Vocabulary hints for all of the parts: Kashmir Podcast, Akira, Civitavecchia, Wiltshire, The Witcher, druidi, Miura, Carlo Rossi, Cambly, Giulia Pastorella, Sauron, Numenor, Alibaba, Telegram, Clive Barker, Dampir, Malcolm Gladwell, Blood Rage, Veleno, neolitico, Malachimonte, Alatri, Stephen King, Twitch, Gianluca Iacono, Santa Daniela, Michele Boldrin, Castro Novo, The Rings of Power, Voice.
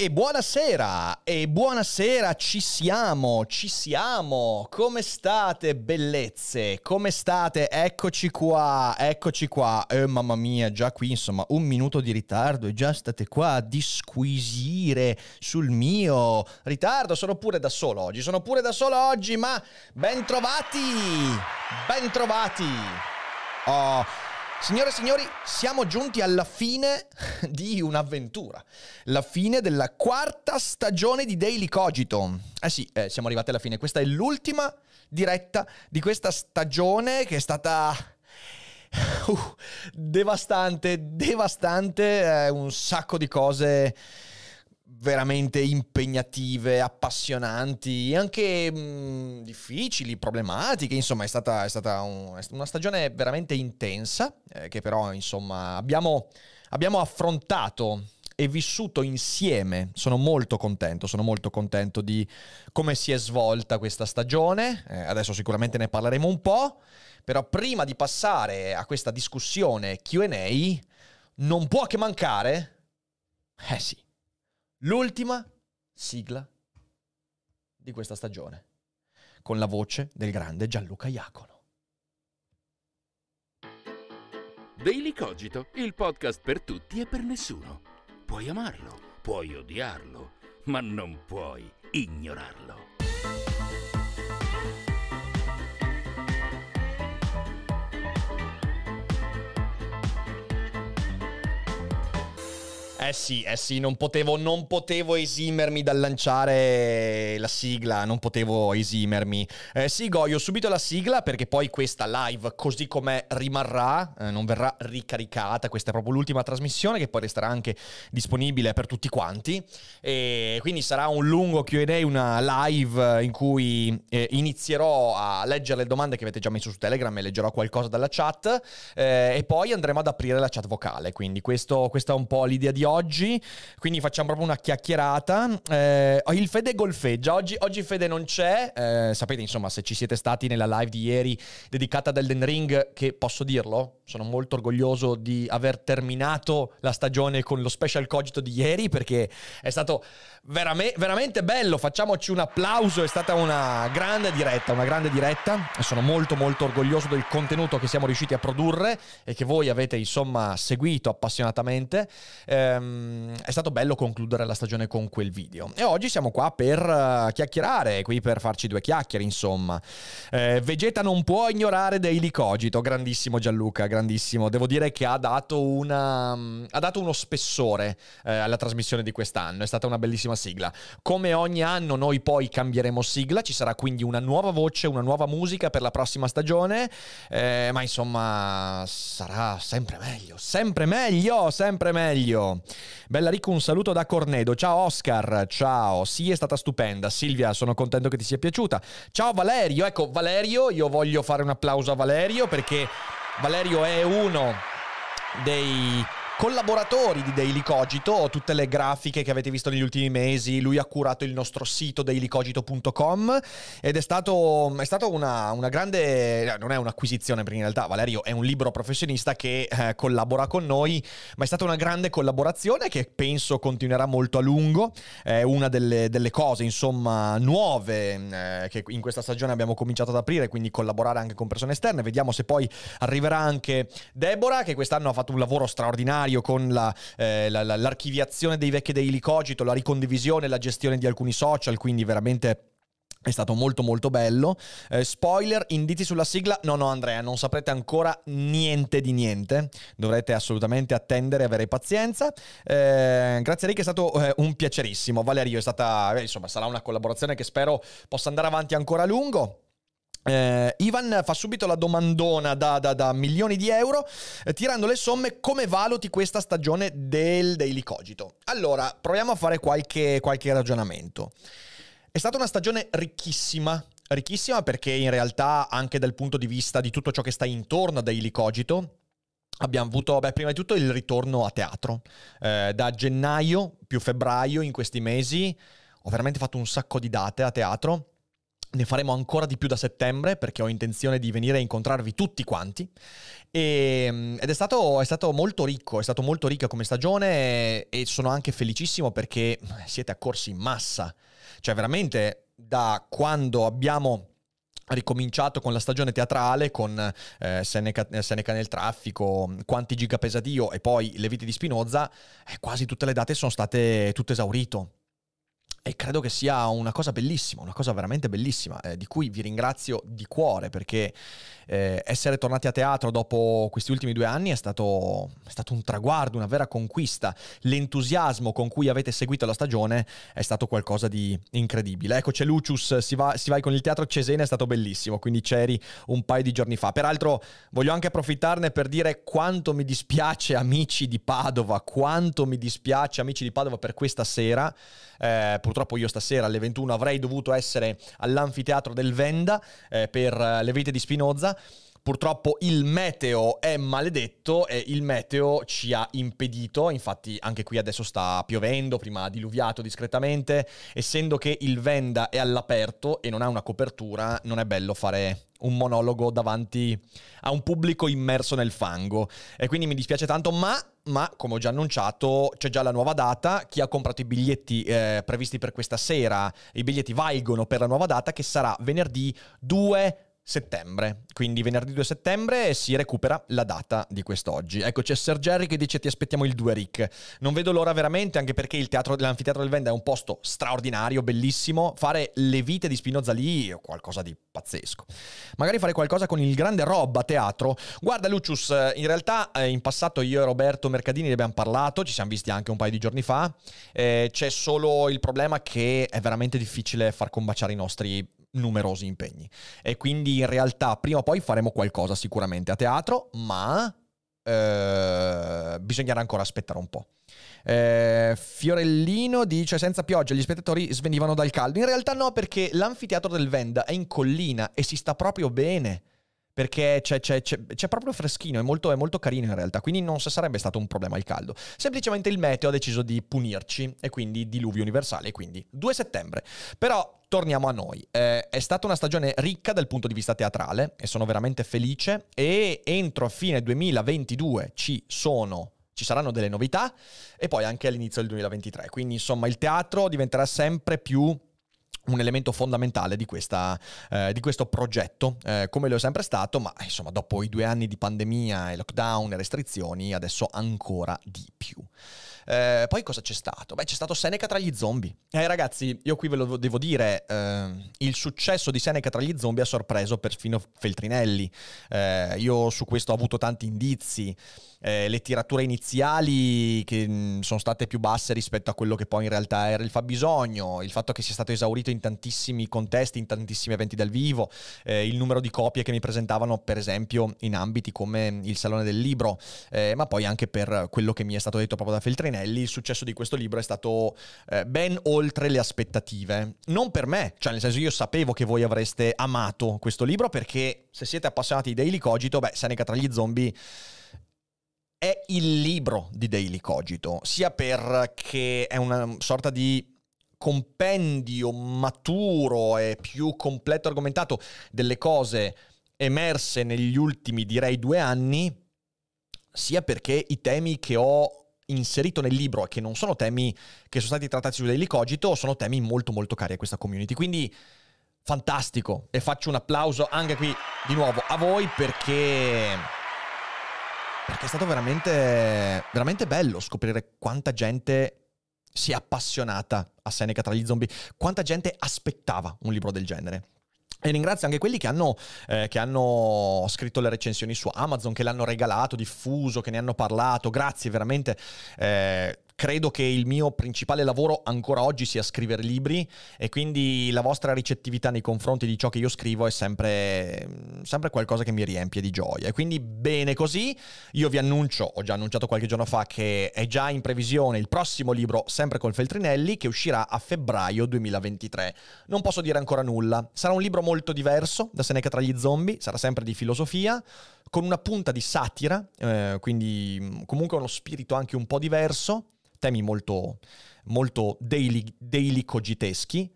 E buonasera, ci siamo, come state bellezze, come state? Eccoci qua, mamma mia, già qui insomma 1 minuto di ritardo e già state qua a disquisire sul mio ritardo, sono pure da solo oggi, ma bentrovati, oh... Signore e signori, siamo giunti alla fine di un'avventura, la fine della 4ª stagione di Daily Cogito. Sì, siamo arrivati alla fine, questa è l'ultima diretta di questa stagione che è stata devastante, un sacco di cose veramente impegnative, appassionanti, anche difficili, problematiche, insomma è stata una stagione veramente intensa, che però insomma abbiamo affrontato e vissuto insieme. Sono molto contento di come si è svolta questa stagione, adesso sicuramente ne parleremo un po', però prima di passare a questa discussione Q&A non può che mancare, sì, l'ultima sigla di questa stagione, con la voce del grande Gianluca Iacono. Daily Cogito, il podcast per tutti e per nessuno. Puoi amarlo, puoi odiarlo, ma non puoi ignorarlo. Eh sì, non potevo esimermi dal lanciare la sigla, sì, Goio, subito la sigla, perché poi questa live così com'è rimarrà, non verrà ricaricata, questa è proprio l'ultima trasmissione che poi resterà anche disponibile per tutti quanti, e quindi sarà un lungo Q&A, una live in cui inizierò a leggere le domande che avete già messo su Telegram e leggerò qualcosa dalla chat, e poi andremo ad aprire la chat vocale, quindi questa è un po' l'idea di oggi, quindi facciamo proprio una chiacchierata. Il Fede golfeggia, oggi Fede non c'è, sapete insomma se ci siete stati nella live di ieri dedicata ad Elden Ring, che posso dirlo, sono molto orgoglioso di aver terminato la stagione con lo special Cogito di ieri, perché è stato veramente bello, facciamoci un applauso, è stata una grande diretta, e sono molto orgoglioso del contenuto che siamo riusciti a produrre e che voi avete insomma seguito appassionatamente. È stato bello concludere la stagione con quel video e oggi siamo qua per chiacchierare, qui per farci 2 chiacchiere insomma. Vegeta non può ignorare Daily Cogito, grandissimo Gianluca, grandissimo, devo dire che ha dato uno spessore alla trasmissione di quest'anno, è stata una bellissima sigla, come ogni anno noi poi cambieremo sigla, ci sarà quindi una nuova voce, una nuova musica per la prossima stagione, ma insomma sarà sempre meglio. Bella Rico, un saluto da Cornedo. Ciao Oscar, ciao. Sì, è stata stupenda. Silvia, sono contento che ti sia piaciuta. Ciao Valerio. Ecco, Valerio, io voglio fare un applauso a Valerio perché Valerio è uno dei collaboratori di Daily Cogito, tutte le grafiche che avete visto negli ultimi mesi. Lui ha curato il nostro sito dailycogito.com ed è stato una grande, non è un'acquisizione, perché in realtà Valerio è un libero professionista che collabora con noi, ma è stata una grande collaborazione che penso continuerà molto a lungo. È una delle cose, insomma, nuove che in questa stagione abbiamo cominciato ad aprire, quindi collaborare anche con persone esterne. Vediamo se poi arriverà anche Deborah, che quest'anno ha fatto un lavoro straordinario con l'archiviazione dei vecchi Daily Cogito, la ricondivisione, la gestione di alcuni social, quindi veramente è stato molto molto bello. Spoiler, indizi sulla sigla? No, Andrea, non saprete ancora niente di niente. Dovrete assolutamente attendere e avere pazienza. Grazie Rick, è stato un piacerissimo. Valerio, è stata, insomma, sarà una collaborazione che spero possa andare avanti ancora a lungo. Ivan fa subito la domandona da milioni di euro, tirando le somme: come valuti questa stagione del Daily Cogito? Allora, proviamo a fare qualche ragionamento. È stata una stagione ricchissima, perché in realtà anche dal punto di vista di tutto ciò che sta intorno a Daily Cogito abbiamo avuto, prima di tutto il ritorno a teatro. Da gennaio più febbraio, in questi mesi, ho veramente fatto un sacco di date a teatro. Ne faremo ancora di più da settembre, perché ho intenzione di venire a incontrarvi tutti quanti. Ed è stato molto ricco, è stato molto ricca come stagione, e sono anche felicissimo perché siete accorsi in massa. Cioè veramente, da quando abbiamo ricominciato con la stagione teatrale, con Seneca nel traffico, Quanti giga pesa Dio e poi Le vite di Spinoza, quasi tutte le date sono state tutto esaurito. E credo che sia una cosa bellissima, una cosa veramente bellissima, di cui vi ringrazio di cuore, perché essere tornati a teatro dopo questi ultimi 2 anni è stato un traguardo, una vera conquista. L'entusiasmo con cui avete seguito la stagione è stato qualcosa di incredibile. Ecco, c'è Lucius, si vai con il teatro Cesena, è stato bellissimo, quindi c'eri un paio di giorni fa. Peraltro voglio anche approfittarne per dire quanto mi dispiace, amici di Padova, per questa sera. Purtroppo io stasera alle 21 avrei dovuto essere all'anfiteatro del Venda per Le vite di Spinoza. Purtroppo il meteo è maledetto e il meteo ci ha impedito, infatti anche qui adesso sta piovendo, prima ha diluviato discretamente. Essendo che il Venda è all'aperto e non ha una copertura, non è bello fare un monologo davanti a un pubblico immerso nel fango, e quindi mi dispiace tanto, ma come ho già annunciato c'è già la nuova data. Chi ha comprato i biglietti previsti per questa sera, i biglietti valgono per la nuova data, che sarà venerdì 2 settembre, quindi venerdì 2 settembre si recupera la data di quest'oggi. Ecco, c'è Sir Jerry che dice: ti aspettiamo il 2, Rick. Non vedo l'ora veramente, anche perché il teatro, l'anfiteatro del Venda è un posto straordinario, bellissimo. Fare Le vite di Spinoza lì è qualcosa di pazzesco. Magari fare qualcosa con il grande Rob a teatro. Guarda Lucius, in realtà in passato io e Roberto Mercadini ne abbiamo parlato, ci siamo visti anche un paio di giorni fa. C'è solo il problema che è veramente difficile far combaciare i nostri numerosi impegni, e quindi in realtà prima o poi faremo qualcosa sicuramente a teatro, ma bisognerà ancora aspettare un po'. Fiorellino dice: senza pioggia gli spettatori svenivano dal caldo. In realtà no, perché l'anfiteatro del Venda è in collina e si sta proprio bene, perché c'è proprio freschino, è molto carino in realtà, quindi non sarebbe stato un problema il caldo. Semplicemente il meteo ha deciso di punirci, e quindi diluvio universale, quindi 2 settembre. Però torniamo a noi. È stata una stagione ricca dal punto di vista teatrale, e sono veramente felice, e entro fine 2022 ci saranno delle novità, e poi anche all'inizio del 2023. Quindi insomma il teatro diventerà sempre più un elemento fondamentale di questo progetto, come lo è sempre stato, ma insomma dopo i 2 anni di pandemia e lockdown e restrizioni adesso ancora di più. Poi cosa c'è stato? Beh, c'è stato Seneca tra gli zombie. Ragazzi, io qui ve lo devo dire, il successo di Seneca tra gli zombie ha sorpreso perfino Feltrinelli. Io su questo ho avuto tanti indizi. Le tirature iniziali che sono state più basse rispetto a quello che poi in realtà era il fabbisogno, il fatto che sia stato esaurito in tantissimi contesti, in tantissimi eventi dal vivo, il numero di copie che mi presentavano per esempio in ambiti come il Salone del Libro, ma poi anche per quello che mi è stato detto proprio da Feltrinelli, il successo di questo libro è stato ben oltre le aspettative. Non per me, cioè nel senso, io sapevo che voi avreste amato questo libro, perché se siete appassionati di Daily Cogito, beh, Seneca tra gli zombie è il libro di Daily Cogito, sia perché è una sorta di compendio maturo e più completo argomentato delle cose emerse negli ultimi, direi, 2 anni, sia perché i temi che ho inserito nel libro, che non sono temi che sono stati trattati su Daily Cogito, sono temi molto molto cari a questa community. Quindi fantastico, e faccio un applauso anche qui di nuovo a voi, perché è stato veramente veramente bello scoprire quanta gente si è appassionata a Seneca tra gli zombie, quanta gente aspettava un libro del genere. E ringrazio anche quelli che hanno scritto le recensioni su Amazon, che l'hanno regalato, diffuso, che ne hanno parlato. Grazie, veramente. Credo che il mio principale lavoro ancora oggi sia scrivere libri, e quindi la vostra ricettività nei confronti di ciò che io scrivo è sempre qualcosa che mi riempie di gioia. E quindi bene così. Io vi annuncio, ho già annunciato qualche giorno fa, che è già in previsione il prossimo libro, sempre con Feltrinelli, che uscirà a febbraio 2023. Non posso dire ancora nulla. Sarà un libro molto diverso da Seneca tra gli zombie, sarà sempre di filosofia, con una punta di satira, quindi comunque uno spirito anche un po' diverso, temi molto, molto daily cogiteschi,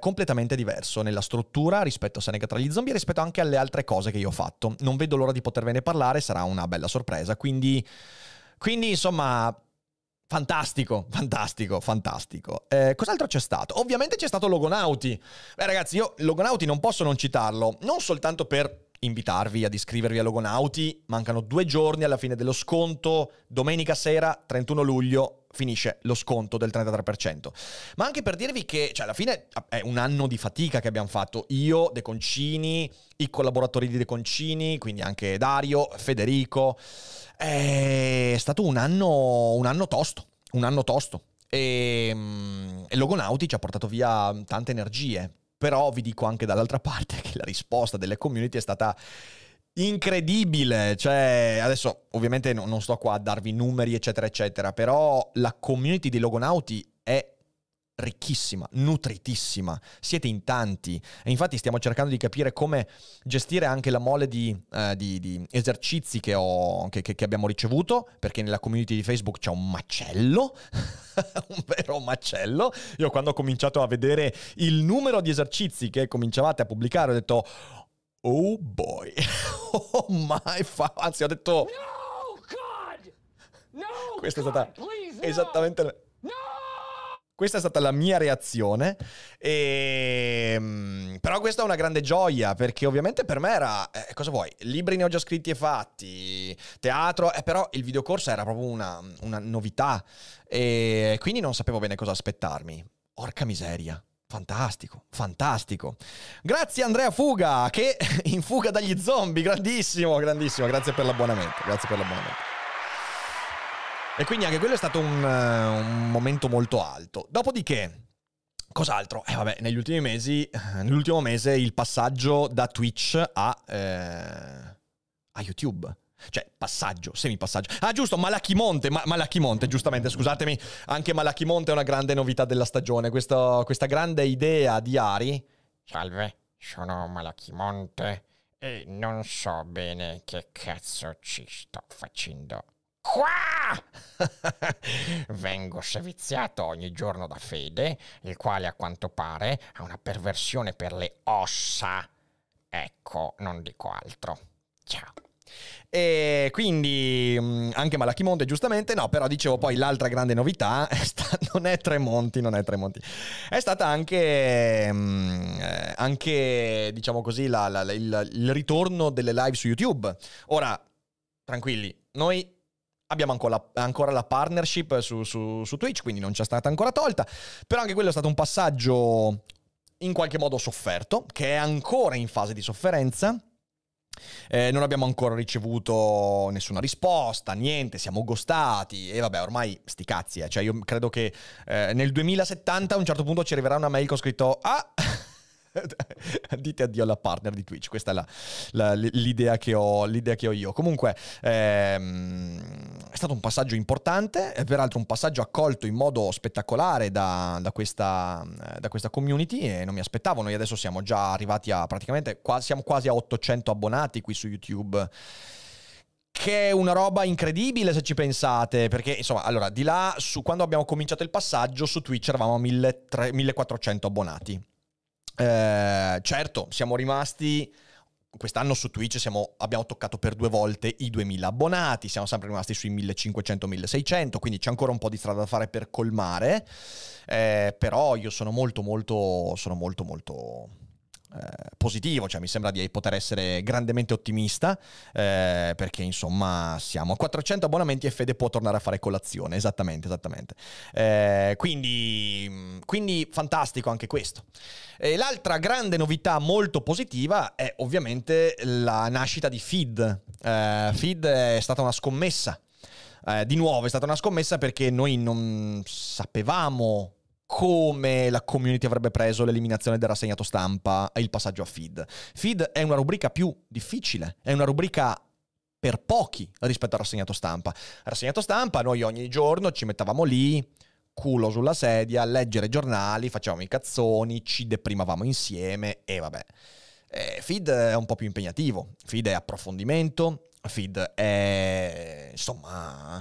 completamente diverso nella struttura rispetto a Seneca tra gli zombie e rispetto anche alle altre cose che io ho fatto. Non vedo l'ora di potervene parlare, sarà una bella sorpresa, quindi insomma... Fantastico, fantastico, fantastico. Cos'altro c'è stato? Ovviamente c'è stato Logonauti. Beh ragazzi, io Logonauti non posso non citarlo, non soltanto per invitarvi ad iscrivervi a Logonauti, mancano 2 giorni alla fine dello sconto, domenica sera, 31 luglio, finisce lo sconto del 33%, ma anche per dirvi che, cioè, alla fine è un anno di fatica che abbiamo fatto, io, De Concini, i collaboratori di De Concini, quindi anche Dario, Federico. È stato un anno tosto, e Logonauti ci ha portato via tante energie, però vi dico anche dall'altra parte che la risposta delle community è stata incredibile. Cioè, adesso ovviamente non sto qua a darvi numeri eccetera eccetera, però la community di Logonauti è ricchissima, nutritissima, siete in tanti, e infatti stiamo cercando di capire come gestire anche la mole di esercizi che abbiamo ricevuto, perché nella community di Facebook c'è un macello, un vero macello. Io quando ho cominciato a vedere il numero di esercizi che cominciavate a pubblicare ho detto oh boy, oh my, anzi ho detto no, God! No, questa è stata esattamente... Questa è stata la mia reazione, però questa è una grande gioia, perché ovviamente per me era, cosa vuoi, libri ne ho già scritti e fatti, teatro, però il videocorso era proprio una novità, e quindi non sapevo bene cosa aspettarmi. Porca miseria. Fantastico, fantastico. Grazie Andrea Fuga, che in fuga dagli zombie, grandissimo, grandissimo, grazie per l'abbonamento, grazie per l'abbonamento. E quindi anche quello è stato un momento molto alto. Dopodiché, cos'altro? Vabbè, nell'ultimo mese il passaggio da Twitch a YouTube. Cioè, passaggio, semipassaggio. Ah, giusto, Malachimonte, Malachimonte, giustamente, scusatemi. Anche Malachimonte è una grande novità della stagione. Questa grande idea di Ari. Salve, sono Malachimonte e non so bene che cazzo ci sto facendo qua. Vengo seviziato ogni giorno da Fede, il quale a quanto pare ha una perversione per le ossa. Ecco, non dico altro. Ciao. E quindi anche Malachimonte, giustamente. No, però dicevo, poi l'altra grande novità non è Tremonti, è stata anche diciamo così il ritorno delle live su YouTube. Ora tranquilli, noi abbiamo ancora la partnership su Twitch, quindi non c'è stata ancora tolta, però anche quello è stato un passaggio in qualche modo sofferto, che è ancora in fase di sofferenza. Non abbiamo ancora ricevuto nessuna risposta, niente, siamo ghostati, e vabbè, ormai sti cazzi, cioè io credo che nel 2070 a un certo punto ci arriverà una mail con scritto ah, dite addio alla partner di Twitch. Questa è l'idea che ho io. Comunque è stato un passaggio importante, e peraltro un passaggio accolto in modo spettacolare da questa community, e non mi aspettavo. Noi adesso siamo già arrivati a praticamente siamo quasi a 800 abbonati qui su YouTube, Che è una roba incredibile se ci pensate, perché insomma, allora, di là, su quando abbiamo cominciato il passaggio, su Twitch eravamo a 1400 abbonati. Certo, siamo rimasti, quest'anno su Twitch abbiamo toccato per 2 volte i 2000 abbonati, siamo sempre rimasti sui 1500-1600, quindi c'è ancora un po' di strada da fare per colmare, però io sono molto positivo, cioè mi sembra di poter essere grandemente ottimista, perché insomma siamo a 400 abbonamenti e Fede può tornare a fare colazione, esattamente, quindi fantastico anche questo. L'altra grande novità molto positiva è ovviamente la nascita di Feed. Feed è stata una scommessa, di nuovo è stata una scommessa perché noi non sapevamo come la community avrebbe preso l'eliminazione del rassegnato stampa e il passaggio a Feed. Feed è una rubrica più difficile, è una rubrica per pochi rispetto al rassegnato stampa. Rassegnato stampa, noi ogni giorno ci mettavamo lì, culo sulla sedia, a leggere giornali, facevamo i cazzoni, ci deprimavamo insieme e vabbè. Feed è un po' più impegnativo, Feed è approfondimento, Feed è, insomma,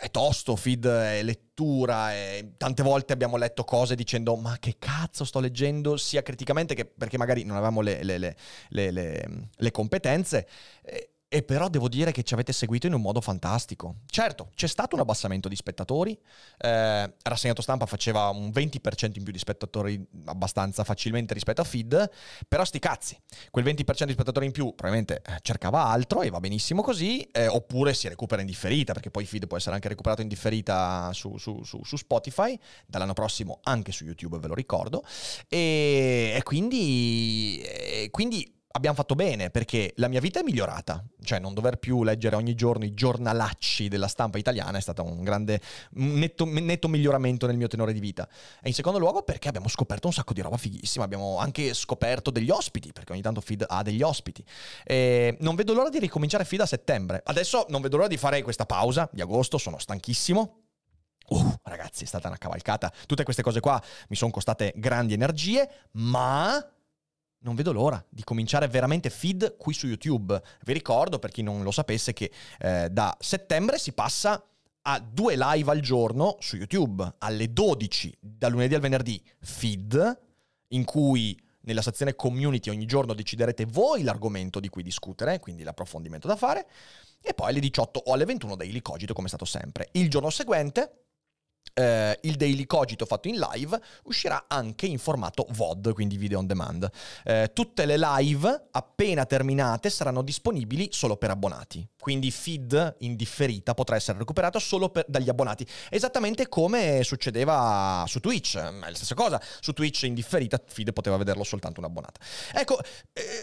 è tosto, Feed è lettura, e tante volte abbiamo letto cose dicendo ma che cazzo sto leggendo, sia criticamente che perché magari non avevamo le competenze, e però devo dire che ci avete seguito in un modo fantastico. Certo, c'è stato un abbassamento di spettatori, rassegnato stampa faceva un 20% in più di spettatori abbastanza facilmente rispetto a Feed, però sti cazzi, quel 20% di spettatori in più probabilmente cercava altro e va benissimo così, oppure si recupera in differita, perché poi Feed può essere anche recuperato in differita su Spotify, dall'anno prossimo anche su YouTube, ve lo ricordo, e quindi abbiamo fatto bene, perché la mia vita è migliorata, cioè non dover più leggere ogni giorno i giornalacci della stampa italiana è stato un grande, netto miglioramento nel mio tenore di vita. E in secondo luogo perché abbiamo scoperto un sacco di roba fighissima, abbiamo anche scoperto degli ospiti, perché ogni tanto Feed ha degli ospiti. E non vedo l'ora di ricominciare Feed a settembre. Adesso non vedo l'ora di fare questa pausa di agosto, sono stanchissimo. Ragazzi, è stata una cavalcata. Tutte queste cose qua mi sono costate grandi energie, ma non vedo l'ora di cominciare veramente Feed qui su YouTube. Vi ricordo, per chi non lo sapesse, che da settembre si passa a 2 live al giorno su YouTube. Alle 12, da lunedì al venerdì, Feed, in cui nella sezione community ogni giorno deciderete voi l'argomento di cui discutere, quindi l'approfondimento da fare, e poi alle 18 o alle 21 Daily Cogito, come è stato sempre. Il giorno seguente, il Daily Cogito fatto in live uscirà anche in formato VOD, quindi video on demand. Tutte le live appena terminate saranno disponibili solo per abbonati, quindi Feed in differita potrà essere recuperato solo dagli abbonati, esattamente come succedeva su Twitch. È la stessa cosa, su Twitch in differita Feed poteva vederlo soltanto un abbonato. Ecco,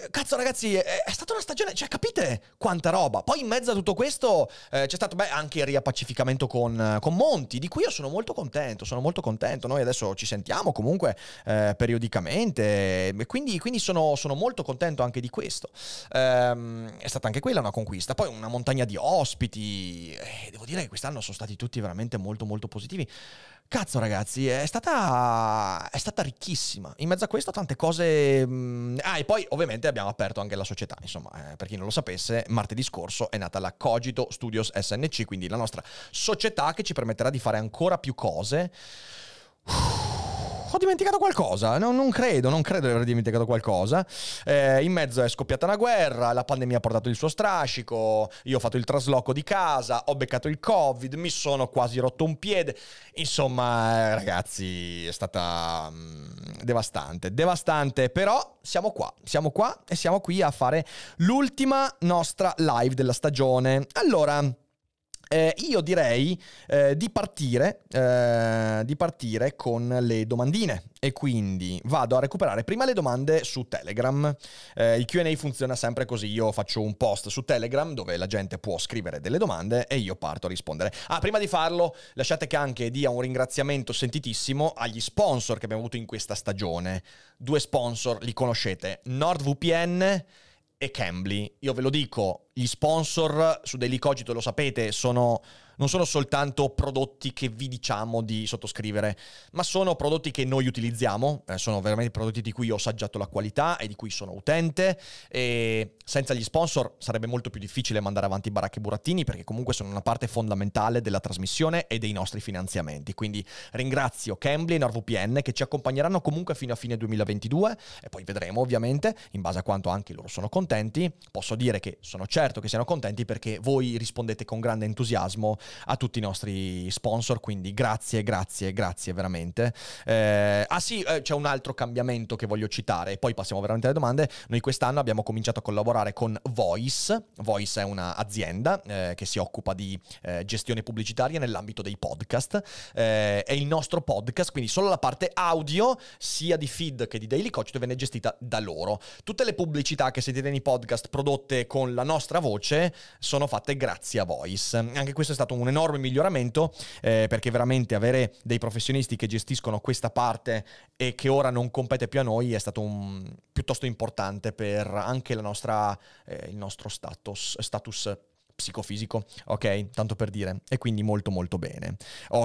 cazzo ragazzi, è stata una stagione, cioè capite quanta roba. Poi in mezzo a tutto questo c'è stato anche il riappacificamento con Monti, di cui io sono molto contento, Noi adesso ci sentiamo comunque periodicamente, quindi sono molto contento anche di questo. È stata anche quella una conquista. Poi una montagna di ospiti, devo dire che quest'anno sono stati tutti veramente molto positivi. Cazzo ragazzi, è stata ricchissima. In mezzo a questo tante cose. E poi ovviamente abbiamo aperto anche la società. Insomma, per chi non lo sapesse, martedì scorso è nata la Cogito Studios SNC, quindi la nostra società che ci permetterà di fare ancora più cose. Ho dimenticato qualcosa? No, non credo di aver dimenticato qualcosa. In mezzo è scoppiata una guerra, la pandemia ha portato il suo strascico, io ho fatto il trasloco di casa, ho beccato il Covid, mi sono quasi rotto un piede. Insomma, ragazzi, è stata devastante, però siamo qua e siamo qui a fare l'ultima nostra live della stagione. Allora, io direi di partire con le domandine, e quindi vado a recuperare prima le domande su Telegram. Il Q&A funziona sempre così: io faccio un post su Telegram dove la gente può scrivere delle domande e io parto a rispondere. Prima di farlo lasciate che anche dia un ringraziamento sentitissimo agli sponsor che abbiamo avuto in questa stagione. 2 sponsor li conoscete, NordVPN e Cambly. Io ve lo dico, gli sponsor su Daily Cogito, lo sapete, sono non sono soltanto prodotti che vi diciamo di sottoscrivere, ma sono prodotti che noi utilizziamo, sono veramente prodotti di cui ho assaggiato la qualità e di cui sono utente, e senza gli sponsor sarebbe molto più difficile mandare avanti Baracche e Burattini, perché comunque sono una parte fondamentale della trasmissione e dei nostri finanziamenti. Quindi ringrazio Cambly e NordVPN che ci accompagneranno comunque fino a fine 2022 e poi vedremo ovviamente, in base a quanto anche loro sono contenti. Posso dire che sono certo che siano contenti perché voi rispondete con grande entusiasmo a tutti i nostri sponsor, quindi grazie, grazie, grazie veramente. C'è un altro cambiamento che voglio citare e poi passiamo veramente alle domande. Noi quest'anno abbiamo cominciato a collaborare con Voice. Voice è un'azienda che si occupa di gestione pubblicitaria nell'ambito dei podcast. È il nostro podcast, quindi solo la parte audio sia di feed che di Daily Cogito viene gestita da loro. Tutte le pubblicità che sentite nei podcast prodotte con la nostra voce sono fatte grazie a Voice. Anche questo è stato un enorme miglioramento, perché veramente avere dei professionisti che gestiscono questa parte e che ora non compete più a noi è stato piuttosto importante per anche la nostra, il nostro status psicofisico, ok? Tanto per dire. E quindi molto molto bene.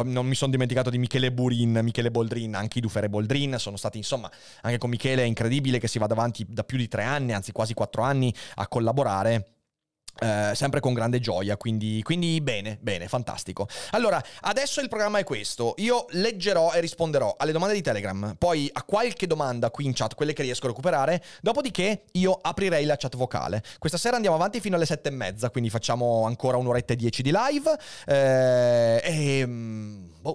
Non mi sono dimenticato di Michele Burin, Michele Boldrin, anche i Dufere Boldrin sono stati, insomma, anche con Michele è incredibile che si vada avanti da più di 3 anni, anzi quasi 4 anni a collaborare. Sempre con grande gioia, quindi bene, fantastico. Allora, adesso il programma è questo: io leggerò e risponderò alle domande di Telegram, poi a qualche domanda qui in chat, quelle che riesco a recuperare, dopodiché io aprirei la chat vocale. Questa sera andiamo avanti fino alle 7:30, quindi facciamo ancora 1 oretta e 10 di live,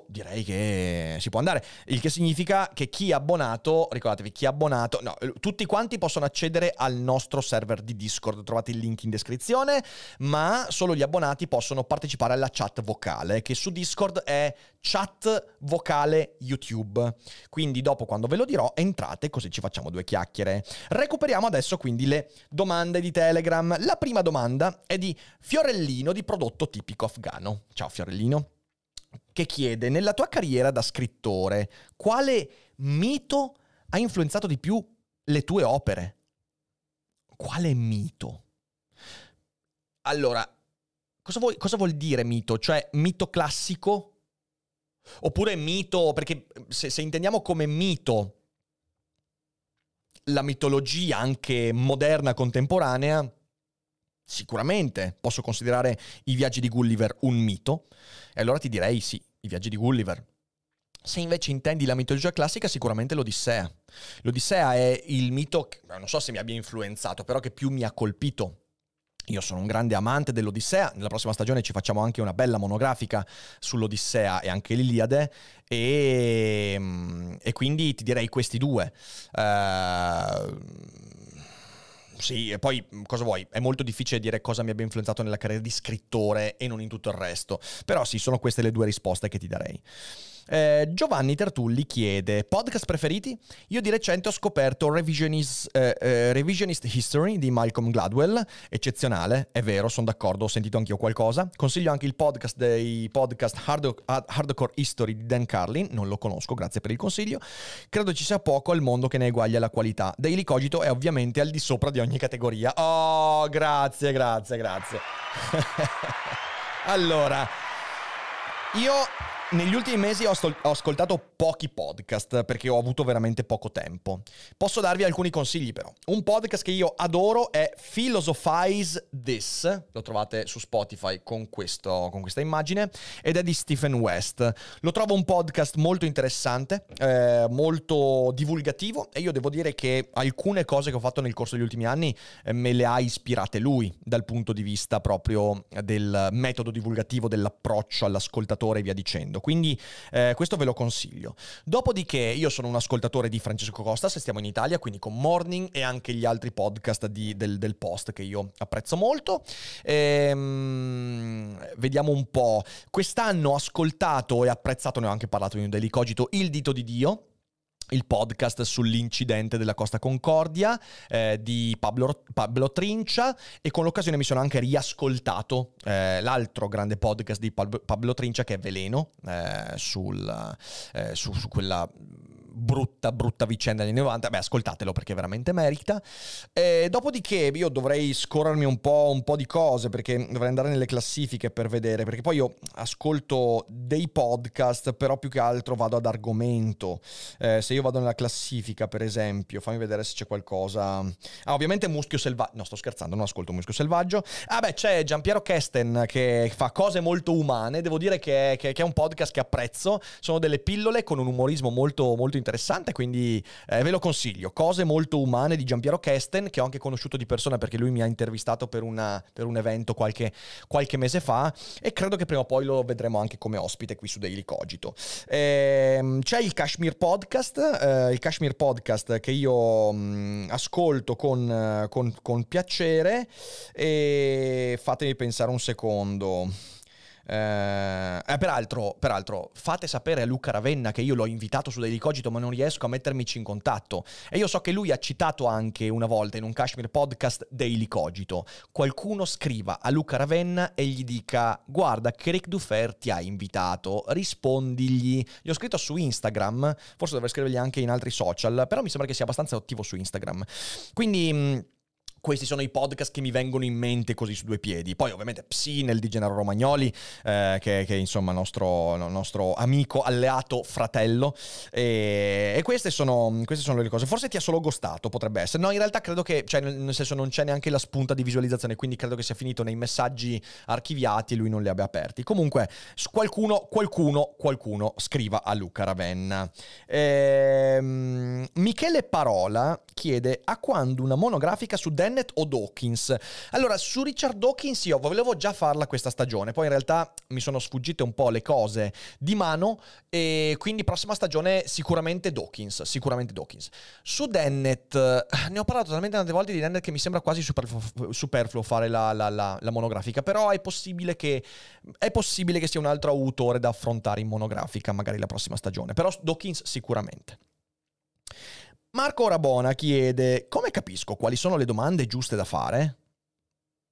direi che si può andare, il che significa che chi è abbonato, ricordatevi, chi è abbonato, no, tutti quanti possono accedere al nostro server di Discord, trovate il link in descrizione, ma solo gli abbonati possono partecipare alla chat vocale, che su Discord è chat vocale YouTube. Quindi dopo, quando ve lo dirò, entrate così ci facciamo 2 chiacchiere. Recuperiamo adesso quindi le domande di Telegram. La prima domanda è di Fiorellino di Prodotto Tipico Afgano. Ciao Fiorellino. Che chiede: nella tua carriera da scrittore, quale mito ha influenzato di più le tue opere? Quale mito? Allora, cosa vuol dire mito? Cioè, mito classico? Oppure mito, perché se intendiamo come mito la mitologia anche moderna, contemporanea, sicuramente posso considerare I viaggi di Gulliver un mito, e allora ti direi sì, I viaggi di Gulliver. Se invece intendi la mitologia classica, sicuramente l'Odissea. L'Odissea è il mito, che, non so se mi abbia influenzato, però che più mi ha colpito. Io sono un grande amante dell'Odissea, nella prossima stagione ci facciamo anche una bella monografica sull'Odissea e anche l'Iliade, e quindi ti direi questi due. Sì, e poi cosa vuoi? È molto difficile dire cosa mi abbia influenzato nella carriera di scrittore e non in tutto il resto, però sì, sono queste le due risposte che ti darei. Giovanni Tertulli chiede: podcast preferiti? Io di recente ho scoperto Revisionist History di Malcolm Gladwell, eccezionale, è vero, sono d'accordo, ho sentito anch'io qualcosa. Consiglio anche il podcast Hardcore History di Dan Carlin, non lo conosco, grazie per il consiglio. Credo ci sia poco al mondo che ne eguaglia la qualità. Daily Cogito è ovviamente al di sopra di ogni categoria. Oh, grazie. Allora, io negli ultimi mesi ho ascoltato pochi podcast perché ho avuto veramente poco tempo. Posso darvi alcuni consigli però. Un podcast che io adoro è Philosophize This, lo trovate su Spotify con questa immagine, ed è di Stephen West. Lo trovo un podcast molto interessante, molto divulgativo, e io devo dire che alcune cose che ho fatto nel corso degli ultimi anni me le ha ispirate lui dal punto di vista proprio del metodo divulgativo, dell'approccio all'ascoltatore e via dicendo. Quindi questo ve lo consiglio. Dopodiché io sono un ascoltatore di Francesco Costa, se stiamo in Italia, quindi con Morning e anche gli altri podcast del Post, che io apprezzo molto. Vediamo un po'. Quest'anno ho ascoltato e apprezzato, ne ho anche parlato in un Daily Cogito, Il Dito di Dio, il podcast sull'incidente della Costa Concordia di Pablo Trincia, e con l'occasione mi sono anche riascoltato l'altro grande podcast di Pablo Trincia, che è Veleno, su quella brutta vicenda degli 90, beh, ascoltatelo perché veramente merita. Dopodiché io dovrei scorrermi un po' di cose, perché dovrei andare nelle classifiche per vedere, perché poi io ascolto dei podcast, però più che altro vado ad argomento. Se io vado nella classifica, per esempio, fammi vedere se c'è qualcosa. Ah, ovviamente Muschio Selvaggio, no, sto scherzando, non ascolto Muschio Selvaggio. Ah beh, c'è Giampiero Kesten che fa Cose molto umane, devo dire che è un podcast che apprezzo, sono delle pillole con un umorismo molto interessante, quindi ve lo consiglio. Cose molto umane di Giampiero Kesten, che ho anche conosciuto di persona perché lui mi ha intervistato per un evento qualche mese fa, e credo che prima o poi lo vedremo anche come ospite qui su Daily Cogito. C'è il Kashmir Podcast, che io ascolto con piacere, e fatemi pensare un secondo. Peraltro fate sapere a Luca Ravenna che io l'ho invitato su Daily Cogito, ma non riesco a mettermici in contatto, e io so che lui ha citato anche una volta in un Kashmir Podcast Daily Cogito. Qualcuno scriva a Luca Ravenna e gli dica: guarda che Rick Dufer ti ha invitato, rispondigli. Gli ho scritto su Instagram, forse dovrei scrivergli anche in altri social, però mi sembra che sia abbastanza attivo su Instagram, quindi questi sono i podcast che mi vengono in mente così su due piedi. Poi ovviamente Psinel di Gennaro Romagnoli, che insomma nostro amico, alleato, fratello. E queste sono le cose. Forse ti ha solo ghostato, potrebbe essere. No, in realtà credo che, cioè, nel senso, non c'è neanche la spunta di visualizzazione, quindi credo che sia finito nei messaggi archiviati e lui non li abbia aperti. Comunque qualcuno scriva a Luca Ravenna. Michele Parola chiede: a quando una monografica su Dan Dennett o Dawkins? Allora, su Richard Dawkins io volevo già farla questa stagione, poi in realtà mi sono sfuggite un po' le cose di mano, e quindi prossima stagione sicuramente Dawkins. Su Dennett ne ho parlato talmente tante volte di Dennett che mi sembra quasi superfluo fare la monografica, però è possibile che sia un altro autore da affrontare in monografica magari la prossima stagione, però Dawkins sicuramente. Marco Rabona chiede: come capisco quali sono le domande giuste da fare?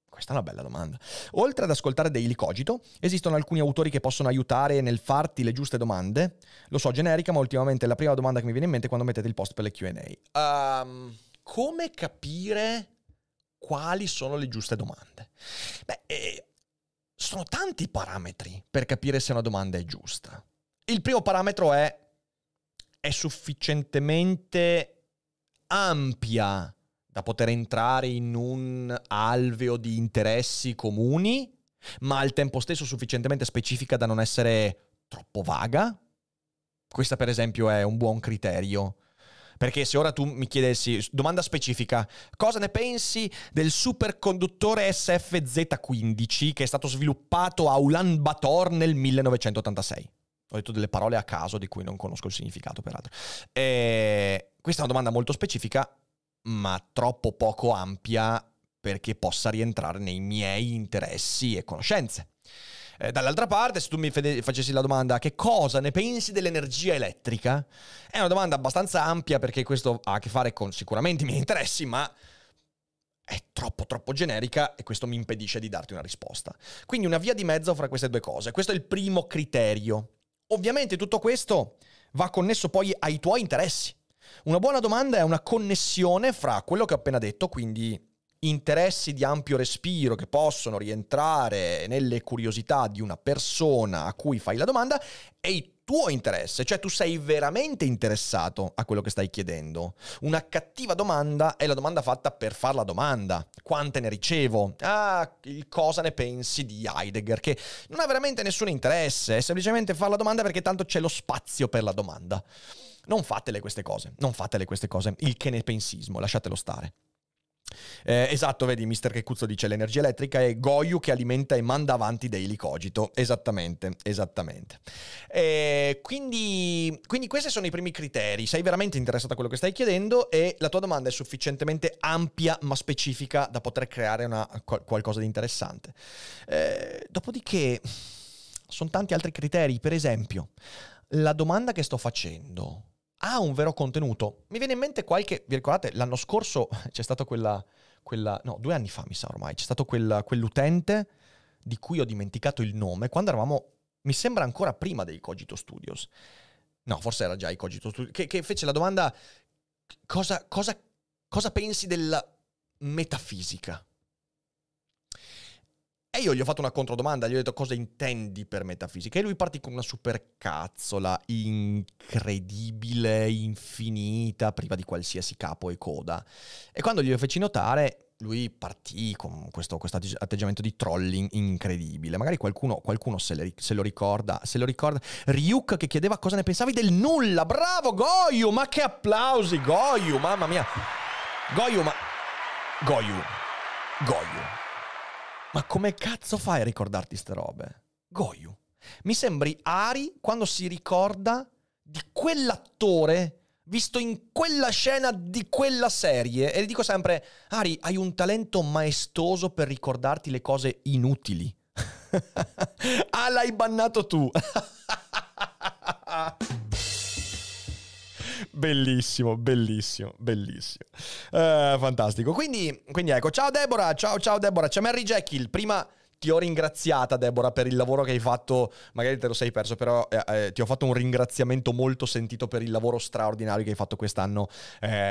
Questa è una bella domanda. Oltre ad ascoltare Daily Cogito, esistono alcuni autori che possono aiutare nel farti le giuste domande? Lo so, generica, ma ultimamente è la prima domanda che mi viene in mente quando mettete il post per le Q&A. Come capire quali sono le giuste domande? Beh, sono tanti parametri per capire se una domanda è giusta. Il primo parametro è sufficientemente ampia da poter entrare in un alveo di interessi comuni, ma al tempo stesso sufficientemente specifica da non essere troppo vaga. Questa, per esempio, è un buon criterio. Perché se ora tu mi chiedessi, domanda specifica, cosa ne pensi del superconduttore SFZ15 che è stato sviluppato a Ulan Bator nel 1986? Ho detto delle parole a caso di cui non conosco il significato, peraltro. Questa è una domanda molto specifica, ma troppo poco ampia perché possa rientrare nei miei interessi e conoscenze. Dall'altra parte, se tu mi facessi la domanda che cosa ne pensi dell'energia elettrica, è una domanda abbastanza ampia perché questo ha a che fare con sicuramente i miei interessi, ma è troppo generica e questo mi impedisce di darti una risposta. Quindi una via di mezzo fra queste due cose. Questo è il primo criterio. Ovviamente tutto questo va connesso poi ai tuoi interessi. Una buona domanda è una connessione fra quello che ho appena detto, quindi interessi di ampio respiro che possono rientrare nelle curiosità di una persona a cui fai la domanda, e il tuo interesse, cioè tu sei veramente interessato a quello che stai chiedendo. Una cattiva domanda è la domanda fatta per far la domanda. Quante ne ricevo? Ah, il cosa ne pensi di Heidegger, che non ha veramente nessun interesse, è semplicemente far la domanda perché tanto c'è lo spazio per la domanda. Non fatele queste cose, il che ne pensismo, lasciatelo stare. Esatto, vedi, Mister Checuzzo dice l'energia elettrica è Goyu che alimenta e manda avanti Daily Cogito. Esattamente. Quindi questi sono i primi criteri. Sei veramente interessato a quello che stai chiedendo e la tua domanda è sufficientemente ampia ma specifica da poter creare qualcosa di interessante. Dopodiché sono tanti altri criteri. Per esempio, la domanda che sto facendo ha un vero contenuto. Mi viene in mente qualche... Vi ricordate, l'anno scorso c'è stata quella... No, 2 anni fa, mi sa ormai. C'è stato quell'utente di cui ho dimenticato il nome, quando eravamo... Mi sembra ancora prima dei Cogito Studios. No, forse era già i Cogito Studios, che fece la domanda cosa pensi della metafisica? E io gli ho fatto una controdomanda, gli ho detto cosa intendi per metafisica? E lui partì con una supercazzola incredibile, infinita, priva di qualsiasi capo e coda. E quando glielo feci notare, lui partì con questo atteggiamento di trolling incredibile. Magari qualcuno se lo ricorda. Ryuk che chiedeva cosa ne pensavi del nulla. Bravo Goyu, ma che applausi Goyu, mamma mia. Goyu. Ma come cazzo fai a ricordarti ste robe? Goyu. Mi sembri Ari quando si ricorda di quell'attore visto in quella scena di quella serie. E gli dico sempre, Ari, hai un talento maestoso per ricordarti le cose inutili. Ah, l'hai bannato tu. Bellissimo, bellissimo, bellissimo. Fantastico. Quindi ecco, ciao Deborah, ciao Deborah. C'è Mary Jekyll, prima ti ho ringraziata Deborah per il lavoro che hai fatto, magari te lo sei perso, però ti ho fatto un ringraziamento molto sentito per il lavoro straordinario che hai fatto quest'anno